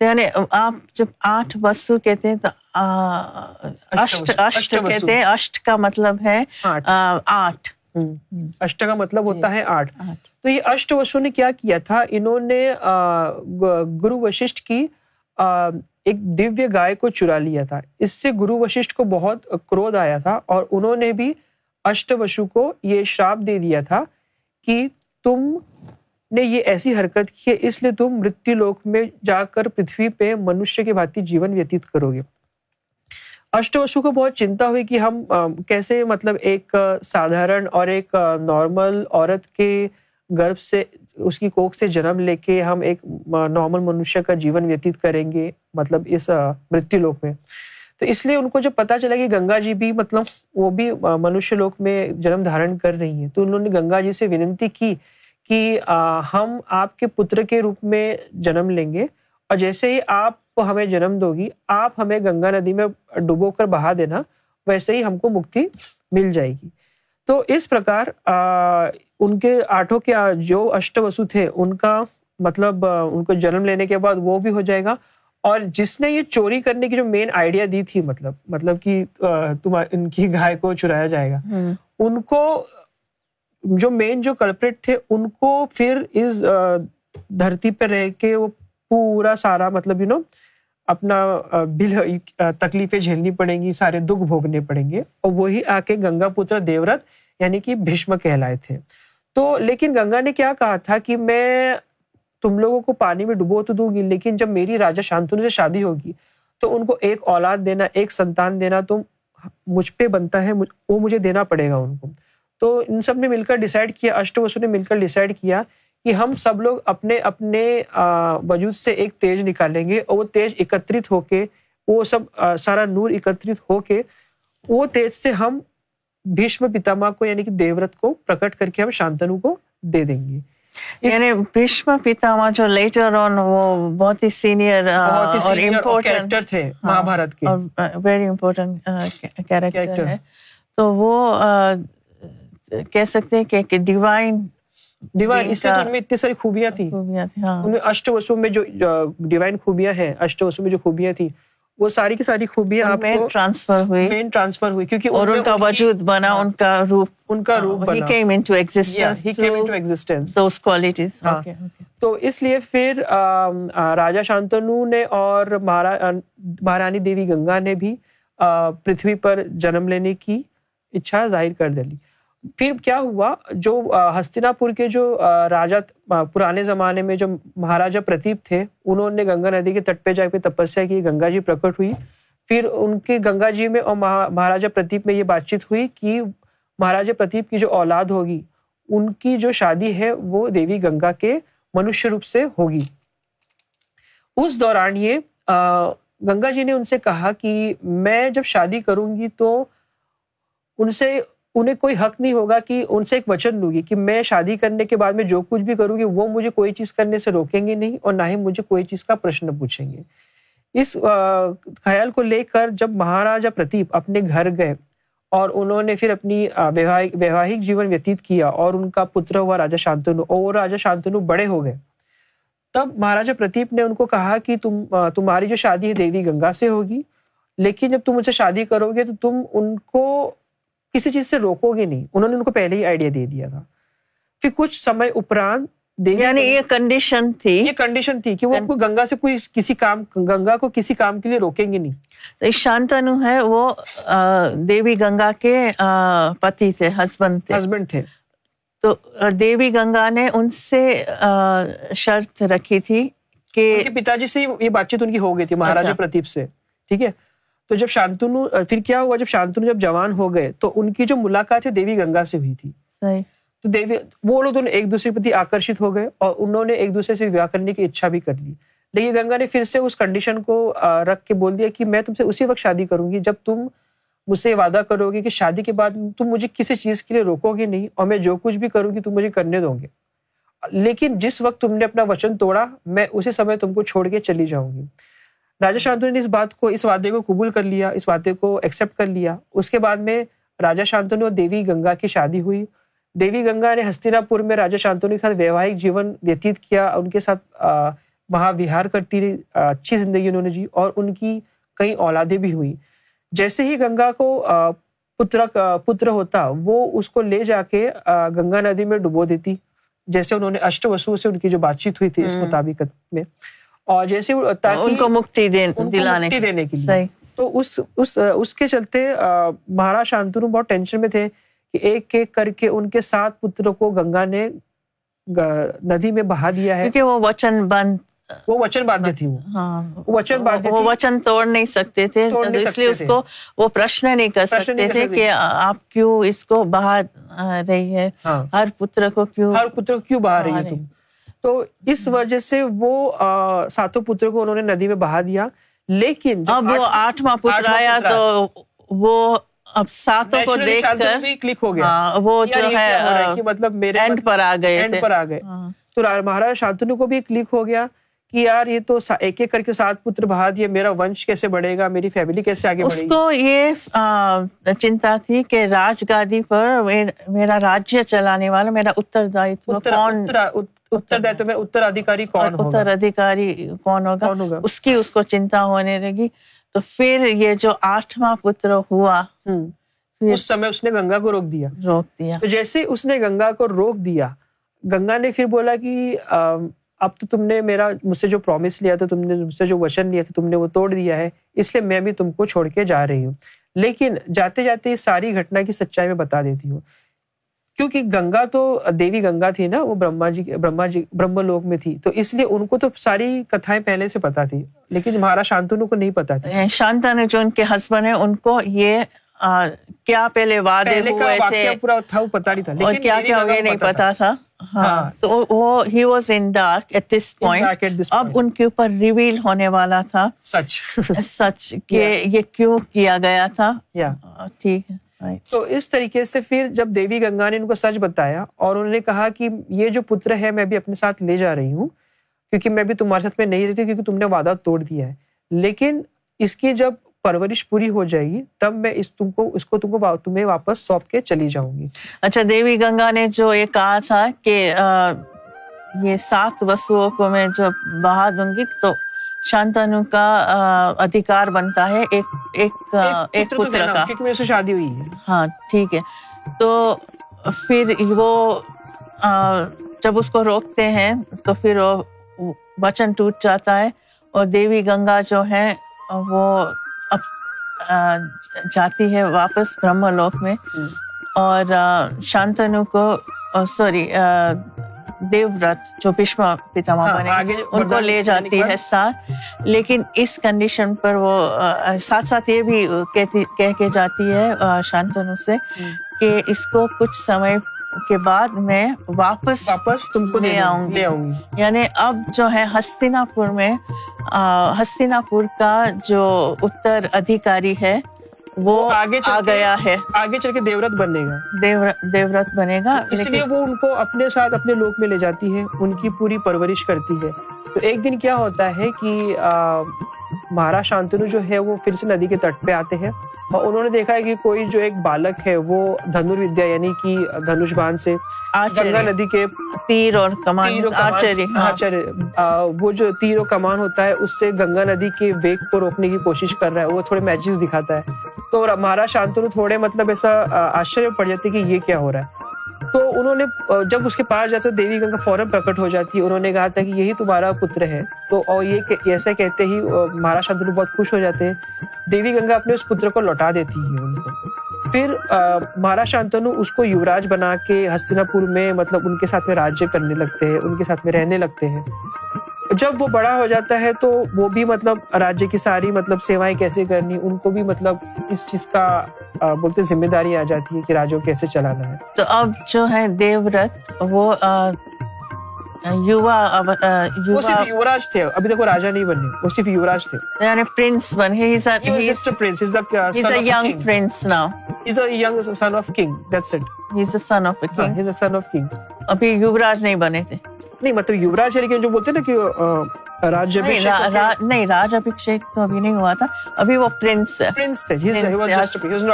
یعنی آپ جب آٹھ وسو کہتے ہیں تو اشٹ اشٹ کہتے ہیں. اشٹ کا مطلب ہے آٹھ، اشٹ کا مطلب ہوتا ہے آٹھ. تو یہ اشٹ وسو نے کیا کیا تھا، انہوں نے گرو وششٹ کی ایک دیویہ گائے کو چرا لیا تھا. اس سے گرو وششٹ کو بہت کرودھ آیا تھا اور انہوں نے بھی اشٹ وسو کو یہ شراپ دے دیا تھا کہ تم نے یہ ایسی حرکت کی ہے اس لیے تم مرتیہ لوک میں جا کر پرتھوی پہ منوشیہ کے بھانتی جیون ویتیت کرو گے. اشٹوسو کو بہت چنتا ہوئی کہ ہم کیسے مطلب ایک سادھارن اور ایک نارمل عورت کے گرب سے، اس کی کوکھ سے جنم لے کے ہم ایک نارمل منوشیہ کا جیون ویتیت کریں گے مطلب اس مرتیہ لوک میں. تو اس لیے ان کو جب پتا چلا کہ گنگا جی بھی مطلب وہ بھی منوشیہ لوک میں جنم دھارن کر رہی ہیں تو انہوں نے گنگا جی سے ونتی کی کہ ہم آپ کے پتر کے روپ میں جنم لیں گے اور جیسے ہی آپ ہمیں جنم دو گی آپ ہمیں گنگا ندی میں ڈبو کر بہا دینا، ویسے ہی ہم کو مکتی مل جائے گی. تو اس پرکار ان کے آٹھوں کے جو اشٹوسو تھے ان کا مطلب ان کو جنم لینے کے بعد وہ بھی ہو جائے گا. اور جس نے یہ چوری کرنے کی جو مین آئیڈیا دی تھی مطلب مطلب کہ تم ان کی گائے کو چرایا جائے گا، ان کو جو مین جو کلپریٹ تھے ان کو پھر اس دھرتی پہ رہ کے وہ پورا سارا مطلب یو نو اپنا بل تکلیفیں جھیلنی پڑیں گی، سارے دکھ بھوگنے پڑیں گے. اور وہی آ کے گنگا پتر دیورت یعنی کہ بھیشم کہلائے تھے. تو لیکن گنگا نے کیا کہا تھا کہ میں تم لوگوں کو پانی میں ڈبو تو دوں گی، لیکن جب میری راجا شانتنو سے شادی ہوگی تو ان کو ایک اولاد دینا، ایک سنتان دینا تو مجھ پہ بنتا ہے، وہ مجھے دینا پڑے گا ان کو۔ تو ان سب نے مل کر ڈیسائیڈ کیا، اشٹوسو نے مل کر ڈیسائیڈ کیا کہ ہم سب لوگ اپنے اپنے وجود سے ایک تیج نکالیں گے، اور وہ تیج اکترت ہو کے، وہ سب سارا نور اکترت ہو کے، وہ تیج سے ہم بھیشم پتاما کو یعنی کہ دیورت کو پرکٹ کر کے ہم شانتنو کو دے دیں گے۔ یعنی بھیشم پتاما جو لیٹر آن وہ بہت ہی سینئر اور امپورٹنٹ تھے مہابھارت کے، ویری امپورٹنٹ کیریکٹر ہے، تو وہ کہہ سکتے ہیں کہ ایک ڈیوائن ڈیوائن اس لیے ان میں اتنی ساری خوبیاں تھیں، ان میں اشٹوسو میں جو ڈیوائن خوبیاں ہیں، اشٹوسو میں جو خوبیاں تھیں وہ ساری کی ساری خوبیاں آپ کو ٹرانسفر ہوئی، مین ٹرانسفر ہوئی، کیونکہ اور ان کا وجود بنا، ان کا روپ، ان کا روپ بنا، he came into existence, he came into existence, those qualities. تو اس لیے پھر راجا شانتنو نے اور مہارانی دیوی گنگا نے بھی پرتھوی پر جنم لینے کی اچھا ظاہر کر دی۔ پھر کیا ہوا، جو ہستیناپور کے جو راجا پرانے زمانے میں جو مہاراجا پرتیپ تھے، انہوں نے گنگا ندی کے تٹ پہ جا کے تپسیا کی، گنگا جی پرکٹ ہوئی۔ پھر ان کے گنگا جی میں اور مہاراجا پرتیپ میں یہ بات چیت ہوئی کہ مہاراجا پرتیپ کی جو اولاد ہوگی ان کی جو شادی ہے وہ دیوی گنگا کے منشیہ روپ سے ہوگی۔ اس دوران یہ گنگا جی نے ان سے کہا کہ میں جب شادی کروں گی تو ان سے انہیں کوئی حق نہیں ہوگا کہ ان سے ایک وچن لوں گی کہ میں شادی کرنے کے بعد میں جو کچھ بھی کروں گی وہ مجھے کوئی چیز کرنے سے روکیں گے نہیں، اور نہ ہی مجھے کوئی چیز کا پرشن پوچھیں گے۔ اس خیال کو لے کر جب مہاراجا پرتیپ اپنے گھر گئے اور انہوں نے پھر اپنی ویواہک جیون ویتیت کیا، اور ان کا پتر ہوا راجا شانتنو، اور وہ راجا شانتنو بڑے ہو گئے، تب مہاراجا پرتیپ نے ان کو کہا کہ تم تمہاری جو شادی ہے دیوی گنگا سے ہوگی، لیکن جب تم ان سے شادی کرو گے تو تم ان کو کسی چیز سے روکو گے نہیں۔ انہوں نے ان کو پہلے ہی آئیڈیا دے دیا تھا۔ پھر کچھ سمے اپرانت یعنی یہ کنڈیشن تھی، یہ کنڈیشن تھی کہ وہ گنگا سے کوئی کسی کام، گنگا کو کسی کام کے لیے روکیں گے نہیں۔ شانتنو ہے وہ دیوی گنگا کے پتی تھے، ہسبینڈ تھے، ہسبینڈ تھے تو دیوی گنگا نے ان سے شرط رکھی تھی کہ ان کے پتا جی سے یہ بات چیت ان کی ہو گئی تھی مہاراجا پرتیپ سے، ٹھیک ہے۔ تو جب شانتنو پھر کیا ہوا، جب شانتنو جب جوان ہو گئے تو ان کی جو ملاقات ہے دیوی گنگا سے ہوئی تھی، تو دیوی وہ لوگ دونوں ایک دوسرے پرتی آکرشت ہو گئے اور انہوں نے ایک دوسرے سے ویاہ کرنے کی اچھا بھی کر لی، لیکن گنگا نے پھر سے اس کنڈیشن کو رکھ کے بول دیا کہ میں تم سے اسی وقت شادی کروں گی جب تم مجھ سے وعدہ کرو گے کہ شادی کے بعد تم مجھے کسی چیز کے لیے روکو گے نہیں، اور میں جو کچھ بھی کروں گی تم مجھے کرنے دو گے، لیکن جس وقت تم نے اپنا وچن توڑا میں اسی سمے تم کو چھوڑ کے چلی جاؤں گی۔ راجا شانتنو نے اس بات کو، اس وعدے کو قبول کر لیا، اس وعدے کو ایکسیپٹ کر لیا۔ اس کے بعد میں راجا شانتنو اور دیوی گنگا کی شادی ہوئی۔ دیوی گنگا نے ہستیناپور میں راجا شانتنو کے ساتھ ویواہک جیون ویتیت کیا، ان کے ساتھ مہا وہار کرتی رہی، اچھی زندگی انہوں نے جی، اور ان کی کئی اولادیں بھی ہوئی۔ جیسے ہی گنگا کو پتر پتر ہوتا وہ اس کو لے جا کے گنگا ندی میں ڈبو دیتی، جیسے انہوں نے اشٹوسو سے ان کی جو بات چیت ہوئی تھی اس مطابق میں، اور جیسے ان کو مکتی دینے کے لیے۔ تو اس اس اس کے چلتے مہاراج شانتنو بہت ٹینشن میں تھے کہ ایک ایک کر کے ان کے سات پتروں کو گنگا نے ندی میں بہا دیا ہے، کیونکہ وہ وچن بند، وہ وچن باندھتی تھی، وہ وچن باندھتی تھی، وہ وچن توڑ نہیں سکتے تھے، اس لیے اس کو وہ پرشن نہیں کر سکتے تھے کہ آپ کیوں اس کو بہا رہی ہے، ہر پتر کو کیوں، ہر پتر کو کیوں بہا رہی ہے تم۔ تو اس وجہ سے وہ ساتوں پتروں کو انہوں نے ندی میں بہا دیا، لیکن اب وہ آٹھواں پتر آیا تو وہ اب ساتوں کو دیکھ کر کلک ہو گیا، وہ جو ہے مطلب میرے اینڈ پر آ گئے، اینڈ پر آ گئے۔ تو مہاراج شانتنو کو بھی کلک ہو گیا کہ یار یہ تو ایک ایک کر کے سات پتر بہا دیے، میرا ونش کیسے بڑھے گا، میری فیملی کیسے آگے بڑھے گی۔ اس کو یہ چنتا تھی کہ راج گادی پر میرا راجیہ چلانے والا، میرا اتردائتو کون، اتردائتو میں اترادھیکاری کون ہوگا، اترادھیکاری کون ہوگا، اس کی اس کو چنتا ہونے لگی۔ تو پھر یہ جو آٹھواں پتر ہوا، اس سمے اس نے گنگا کو روک دیا، روک دیا۔ تو جیسے اس نے گنگا کو روک دیا، گنگا نے پھر بولا کہ اب تو تم نے میرا، مجھ سے جو پرومس لیا تھا تم نے، مجھ سے جو وچن لیا تھا تم نے وہ توڑ دیا ہے، اس لیے میں بھی تم کو چھوڑ کے جا رہی ہوں۔ لیکن جاتے جاتے اس ساری گھٹنا کی سچائی میں بتا دیتی ہوں کیونکہ گنگا تو دیوی گنگا تھی نا، وہ برہما جی برہما جی برہما لوک میں تھی، تو اس لیے ان کو تو ساری کتھائیں پہلے سے پتا تھی، لیکن مہاراج شانتنو کو نہیں پتا تھا. شانتنو جو ان کے ہسبینڈ ہیں ان کو یہ کیا پہلے وعدے ہوئے تھے پورا تھا وہ پتا نہیں تھا، لیکن کیا کیا ہوئے نہیں پتا تھا. ہاں تو وہ ہی was in dark at this point. اب ان کے اوپر ریویل ہونے والا تھا سچ سچ کہ یہ کیوں کیا گیا تھا. ٹھیک ہے. تو اس طریقے سے پھر جب دیوی گنگا نے ان کو سچ بتایا اور انہوں نے کہا کہ یہ جو پتر ہے میں بھی اپنے ساتھ لے جا رہی ہوں، کیونکہ میں بھی تمہارے ساتھ میں نہیں رہتی کیونکہ تم نے وعدہ توڑ دیا ہے، لیکن اس کی جب پرورش پوری ہو جائے گی تب میں اس تم کو اس کو تم کو تمہیں واپس سونپ کے چلی جاؤں گی. اچھا، دیوی گنگا نے جو یہ کہا تھا کہ یہ سات وسوؤں کو میں جب بہا دوں گی تو شانتنو کا ادھیکار بنتا ہے ایک ایک ایک پتر کا، کیونکہ میرے سے شادی ہوئی ہے. ہاں ٹھیک ہے. تو پھر وہ جب اس کو روکتے ہیں تو پھر وہ وچن ٹوٹ جاتا ہے اور دیوی گنگا جو ہے وہ اب جاتی ہے واپس برہم لوک میں، اور شانتنو کو سوری دیورت جو بھیشما پتاما بنے ان کو لے جاتی ہے ساتھ، لیکن اس کنڈیشن پر وہ ساتھ ساتھ یہ بھی کہہ کے جاتی ہے شانتنو سے کہ اس کو کچھ سمے کے بعد میں واپس واپس تم کو لے آؤں گی. یعنی اب جو ہے ہستیناپور میں، ہستیناپور کا جو اتر ادھیکاری ہے وہ آگے آ گیا ہے، آگے چل کے دیورت بنے گا، دیورت بنے گا، اس لیے وہ ان کو اپنے ساتھ اپنے لوک میں لے جاتی ہے، ان کی پوری پرورش کرتی ہے. تو ایک دن کیا ہوتا ہے کہ مہاراج شانتنو جو ہے وہ پھر سے ندی کے تٹ پہ آتے ہیں اور انہوں نے دیکھا ہے کہ کوئی جو ایک بالک ہے وہ دھنور ودیا یعنی کہ دھنوش بان سے گنگا ندی کے تیر اور کمان، وہ جو تیر اور کمان ہوتا ہے اس سے گنگا ندی کے ویگ کو روکنے کی کوشش کر رہا ہے، وہ تھوڑے میجز دکھاتا ہے. تو مہاراج شانتنو تھوڑے مطلب ایسا آشچر پڑ جاتے کہ یہ کیا ہو رہا ہے. تو انہوں نے جب اس کے پاس جاتے دیوی گنگا فوراً پرکٹ ہو جاتی ہے، انہوں نے کہا تھا کہ یہی تمہارا پتر ہے. تو اور یہ ایسا کہتے ہی مہاراج شانتنو بہت خوش ہو جاتے ہیں. دیوی گنگا اپنے اس پتر کو لوٹا دیتی ہے ان کو. پھر مہاراج شانتنو اس کو یوراج بنا کے ہستیناپور میں مطلب ان کے ساتھ میں راجیہ کرنے لگتے ہیں، ان کے ساتھ میں رہنے لگتے ہیں. جب وہ بڑا ہو جاتا ہے تو وہ بھی مطلب راجیہ کی ساری مطلب سیوائیں کیسے کرنی ان کو بھی مطلب اس چیز کا بولتے ذمہ داری آ جاتی ہے کہ راجیہ کیسے چلانا ہے. تو اب جو ہے دیورت وہ یووا وہ صرف یوراج تھے، ابھی تک وہ راجا نہیں بنے، وہ صرف یوراج تھے، یعنی پرنس بنے. ابھی یوراج نہیں بنے تھے. نہیں مطلب یوراج ہے لیکن جو بولتے نا کہ راج ابھیشیک، نہیں راج ابھیشیک تو ابھی نہیں ہوا تھا، ابھی وہ پرنس پرنس تھے،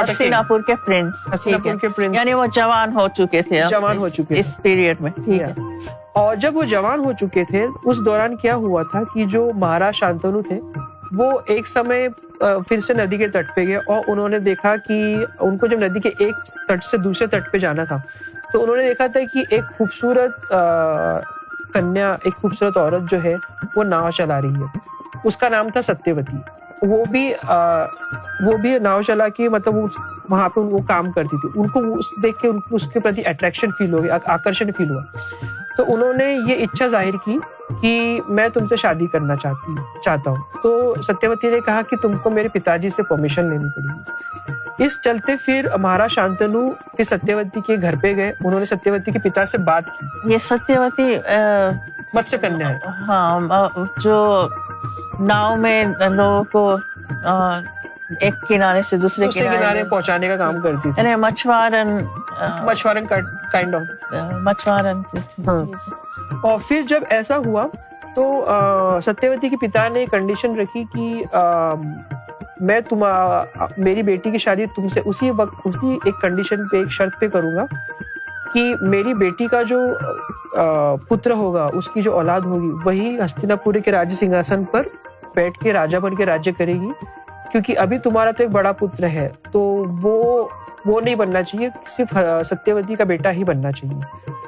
ہستیناپور کے پرنس، یعنی وہ جوان ہو چکے تھے، جوان ہو چکے اس پیریڈ میں. ٹھیک ہے. اور جب وہ جوان ہو چکے تھے اس دوران کیا ہوا تھا کہ جو مہاراج شانتنو تھے وہ ایک سمے پھر سے ندی کے تٹ پہ گئے اور انہوں نے دیکھا کہ ان کو جب ندی کے ایک تٹ سے دوسرے تٹ پہ جانا تھا تو انہوں نے دیکھا تھا کہ ایک خوبصورت کنیا، ایک خوبصورت عورت جو ہے وہ ناؤ چلا رہی ہے، اس کا نام تھا ستیوتی. وہ بھی وہ بھی ناؤ چلا کے مطلب وہاں پہ وہ کام کرتی تھی، ان کو اس دیکھ کے ان کو اس کے پرتی اٹریکشن فیل ہو گیا، آکرشن فیل ہوا. تو انہوں نے یہ اچھا ظاہر کی کہ میں تم سے شادی کرنا چاہتی ہوں چاہتا ہوں تو ستیوتی نے کہا کہ تم کو میرے پتا جی سے پرمیشن لینی پڑے گی. اس چلتے پھر مہاراج شانتنو پھر ستیوتی کے گھر پہ گئے، انہوں نے ستیوتی کے پتا سے بات کی. یہ ستیوتی متسیہ کنیا ہے، ہاں جو ناؤ میں لوگوں کو ایک کنارے سے دوسرے کنارے پہنچانے کا کام کرتی تھی، یعنی مچھوارن مچھوارن کائنڈ آف مچھوارن. اور پھر جب ایسا ہوا تو ستیوتی کے پتا نے کنڈیشن رکھی کہ میں تم میری بیٹی کی شادی تم سے اسی وقت اسی ایک کنڈیشن پہ ایک شرط پہ کروں گا کہ میری بیٹی کا جو پتر ہوگا اس کی جو اولاد ہوگی وہی ہستیناپور کے راج سنگھاسن پر بیٹھ کے راجا بن کے راجیہ کرے گی، کیونکہ ابھی تمہارا تو ایک بڑا پتر ہے تو وہ وہ نہیں بننا چاہیے، صرف ستیوتی کا بیٹا ہی بننا چاہیے.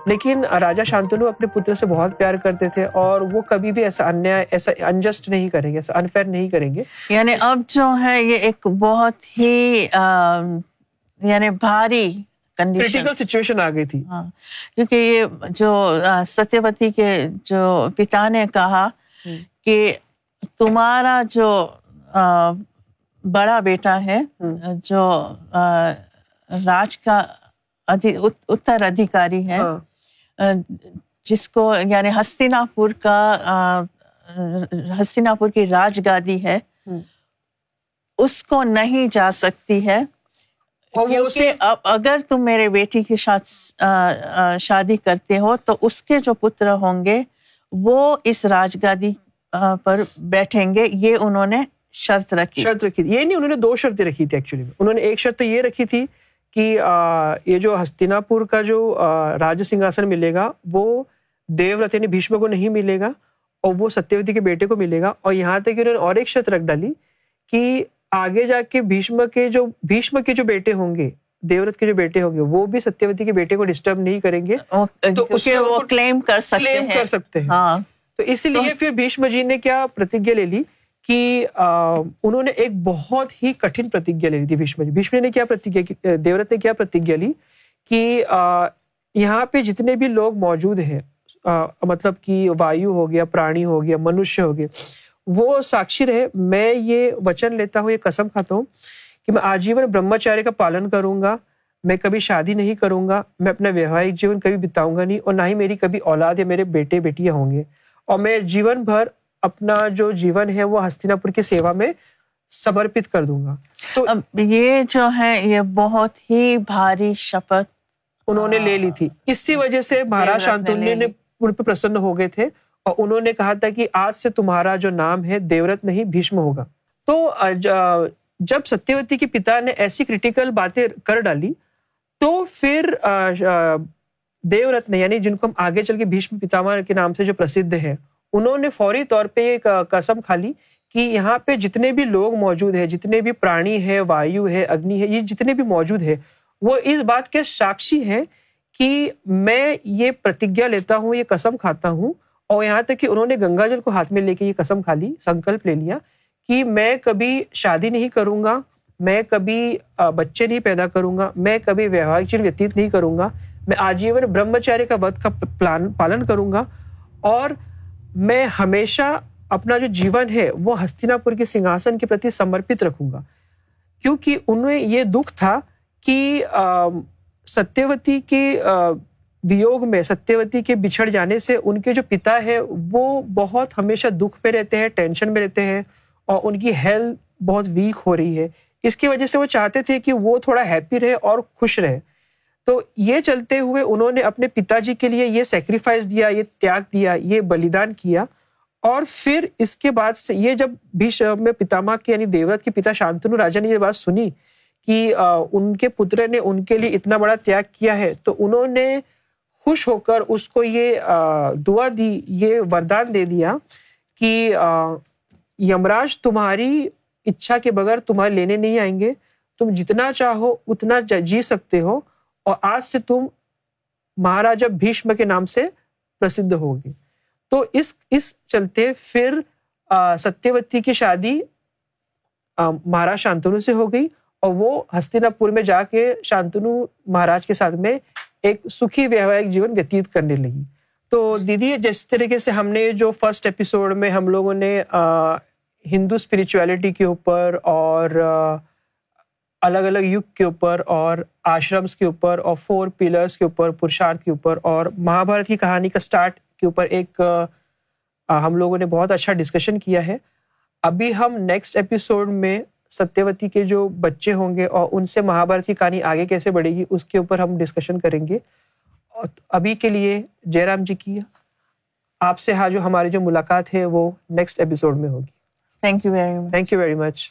لیکن راجا شانتنو اپنے پتر سے بہت پیار کرتے تھے اور وہ کبھی بھی ایسا انیائے ایسا انجسٹ نہیں کریں گے، ایسا انفیئر نہیں کریں گے. یعنی اب جو ہے یہ ایک بہت ہی یعنی بھاری کریٹیکل سچویشن آ گئی تھی. کیونکہ یہ جو ستیاوتی کے جو پتا نے کہا کہ تمہارا جو بڑا بیٹا ہے جو راج کا اتر ادھیکاری ہے, جس کو یعنی ہستیناپور کا ہستیناپور کی راج گادی ہے, اس کو نہیں جا سکتی ہے, کیونکہ اب اگر تم میرے بیٹی کی شادی کرتے ہو تو اس کے جو پتر ہوں گے وہ اس راج گادی پر بیٹھیں گے. یہ انہوں نے شرط رکھی شرط رکھی یہ نہیں, انہوں نے دو شرطیں رکھی تھی ایکچولی. انہوں نے ایک شرط یہ رکھی تھی کہ یہ جو ہستیناپور کا جو راج سنگھاسن ملے گا وہ دیو رتھ یعنی بھیشم کو نہیں ملے گا, اور وہ ستیاوتی کے بیٹے کو ملے گا. اور یہاں تک انہوں نے اور ایک شرط رکھ ڈالی کہ آگے جا کے بھیشم کے جو بھیشم کے جو بیٹے ہوں گے, دیورت کے جو بیٹے ہوں گے, وہ بھی ستیاوتی کے بیٹے کو ڈسٹرب نہیں کریں گے, تو اسے وہ کلیم کر سکتے ہیں. تو اس لیے پھر بھیشم جی نے کیا پرتیجا لے لی کہ انہوں نے ایک بہت ہی کٹھن پرتیجا لے لی تھی. بھیشم جی بھیشم نے کیا پرتیجا دیورت نے کیا پرتیجا لی کہ یہاں پہ جتنے بھی لوگ موجود ہیں, مطلب کہ وایو ہو گیا, پرانی ہو گیا, منوشیہ ہو گیا, وہ ساکشی رہے, میں یہ وچن لیتا ہوں, یہ قسم کھاتا ہوں کہ میں آجیون برہمچاریہ کا پالن کروں گا, میں کبھی شادی نہیں کروں گا, میں اپنا ویواہک جیون کبھی بتاؤں گا نہیں, اور نہ ہی میری کبھی اولاد یا میرے بیٹے بیٹیاں ہوں گے, اور میں جیون بھر اپنا جو جیون ہے وہ ہستیناپور کی سیوا میں سمرپت کر دوں گا. تو یہ جو ہے یہ بہت ہی بھاری شپت انہوں نے لے لی تھی. اسی وجہ سے مہاراج شانتنو نے ان پہ پرسن ہو گئے تھے, اور انہوں نے کہا تھا کہ آج سے تمہارا جو نام ہے دیورت نہیں بھیشم ہوگا. تو جب ستیاوتی کے پتا نے ایسی کریٹیکل باتیں کر ڈالی تو پھر دیورت نے, یعنی جن کو ہم آگے چل کے بھیشم پتاما کے نام سے جو پرسدھ ہے, انہوں نے فوری طور پہ ایک قسم کھا لی کہ یہاں پہ جتنے بھی لوگ موجود ہیں, جتنے بھی پرانی ہے, وایو ہے, اگنی ہے, یہ جتنے بھی موجود ہے, وہ اس بات کے ساکشی ہیں کہ میں یہ پرتیجا لیتا ہوں, یہ قسم کھاتا ہوں. اور یہاں تک کہ انہوں نے گنگا جل کو ہاتھ میں لے کے یہ قسم کھا لی, سنکلپ لے لیا کہ میں کبھی شادی نہیں کروں گا, میں کبھی بچے نہیں پیدا کروں گا, میں کبھی ویواہک جیون وتیت نہیں کروں گا, میں آجیون برہمچاریہ کا ورت کا پلان پالن کروں گا, اور میں ہمیشہ اپنا جو جیون ہے وہ ہستیناپور کے سنگھاسن کے پرتی سمرپت رکھوں گا. کیونکہ انہیں یہ دکھ تھا کہ ستیاوتی کے ویوگ میں, ستیاوتی کے بچھڑ جانے سے ان کے جو پتا ہے وہ بہت ہمیشہ دکھ پہ رہتے ہیں, ٹینشن میں رہتے ہیں, اور ان کی ہیلتھ بہت ویک ہو رہی ہے. اس کی وجہ سے وہ چاہتے تھے کہ وہ تھوڑا ہیپی رہے اور خوش رہے. تو یہ چلتے ہوئے انہوں نے اپنے پتا جی کے لیے یہ سیکریفائس دیا, یہ تیاگ دیا, یہ بلیدان کیا. اور پھر اس کے بعد سے یہ جب بھیشم میں پتاما کے یعنی دیورت کے پتا شانتنو راجا نے یہ بات سنی کہ ان کے پتر نے ان کے لیے اتنا بڑا تیاگ کیا ہے, تو انہوں نے خوش ہو کر اس کو یہ دعا دی, یہ وردان دے دیا کہ یمراج تمہاری اچھا کے بغیر تمہارے لینے نہیں آئیں گے, تم جتنا چاہو اتنا جی سکتے ہو, اور آج سے تم مہاراجا بھیشم کے نام سے پرسدھ ہوگے. تو اس اس چلتے پھر ستیاوتی کی شادی مہاراج شانتنو سے ہو گئی, اور وہ ہستیناپور میں جا کے شانتنو مہاراج کے ساتھ میں ایک سکھی ویواہک جیون وتیت کرنے لگی. تو دیدی, جس طریقے سے ہم نے جو فرسٹ ایپیسوڈ میں ہم لوگوں نے ہندو اسپریچولیٹی کے اوپر اور الگ الگ یگ کے اوپر اور آشرمس کے اوپر اور فور پلرس کے اوپر, پرشارتھ کے اوپر, اور مہابھارت کی کہانی کا اسٹارٹ کے اوپر ایک ہم لوگوں نے بہت اچھا ڈسکشن کیا ہے. ابھی ہم نیکسٹ ایپیسوڈ میں ستیاوتی کے جو بچے ہوں گے اور ان سے مہابھارت کی کہانی آگے کیسے بڑھے گی اس کے اوپر ہم ڈسکشن کریں گے. اور ابھی کے لیے جے رام جی کی آپ سے ہاں جو ہماری جو ملاقات ہے وہ نیکسٹ ایپیسوڈ میں ہوگی. Thank you very much. Thank you very much.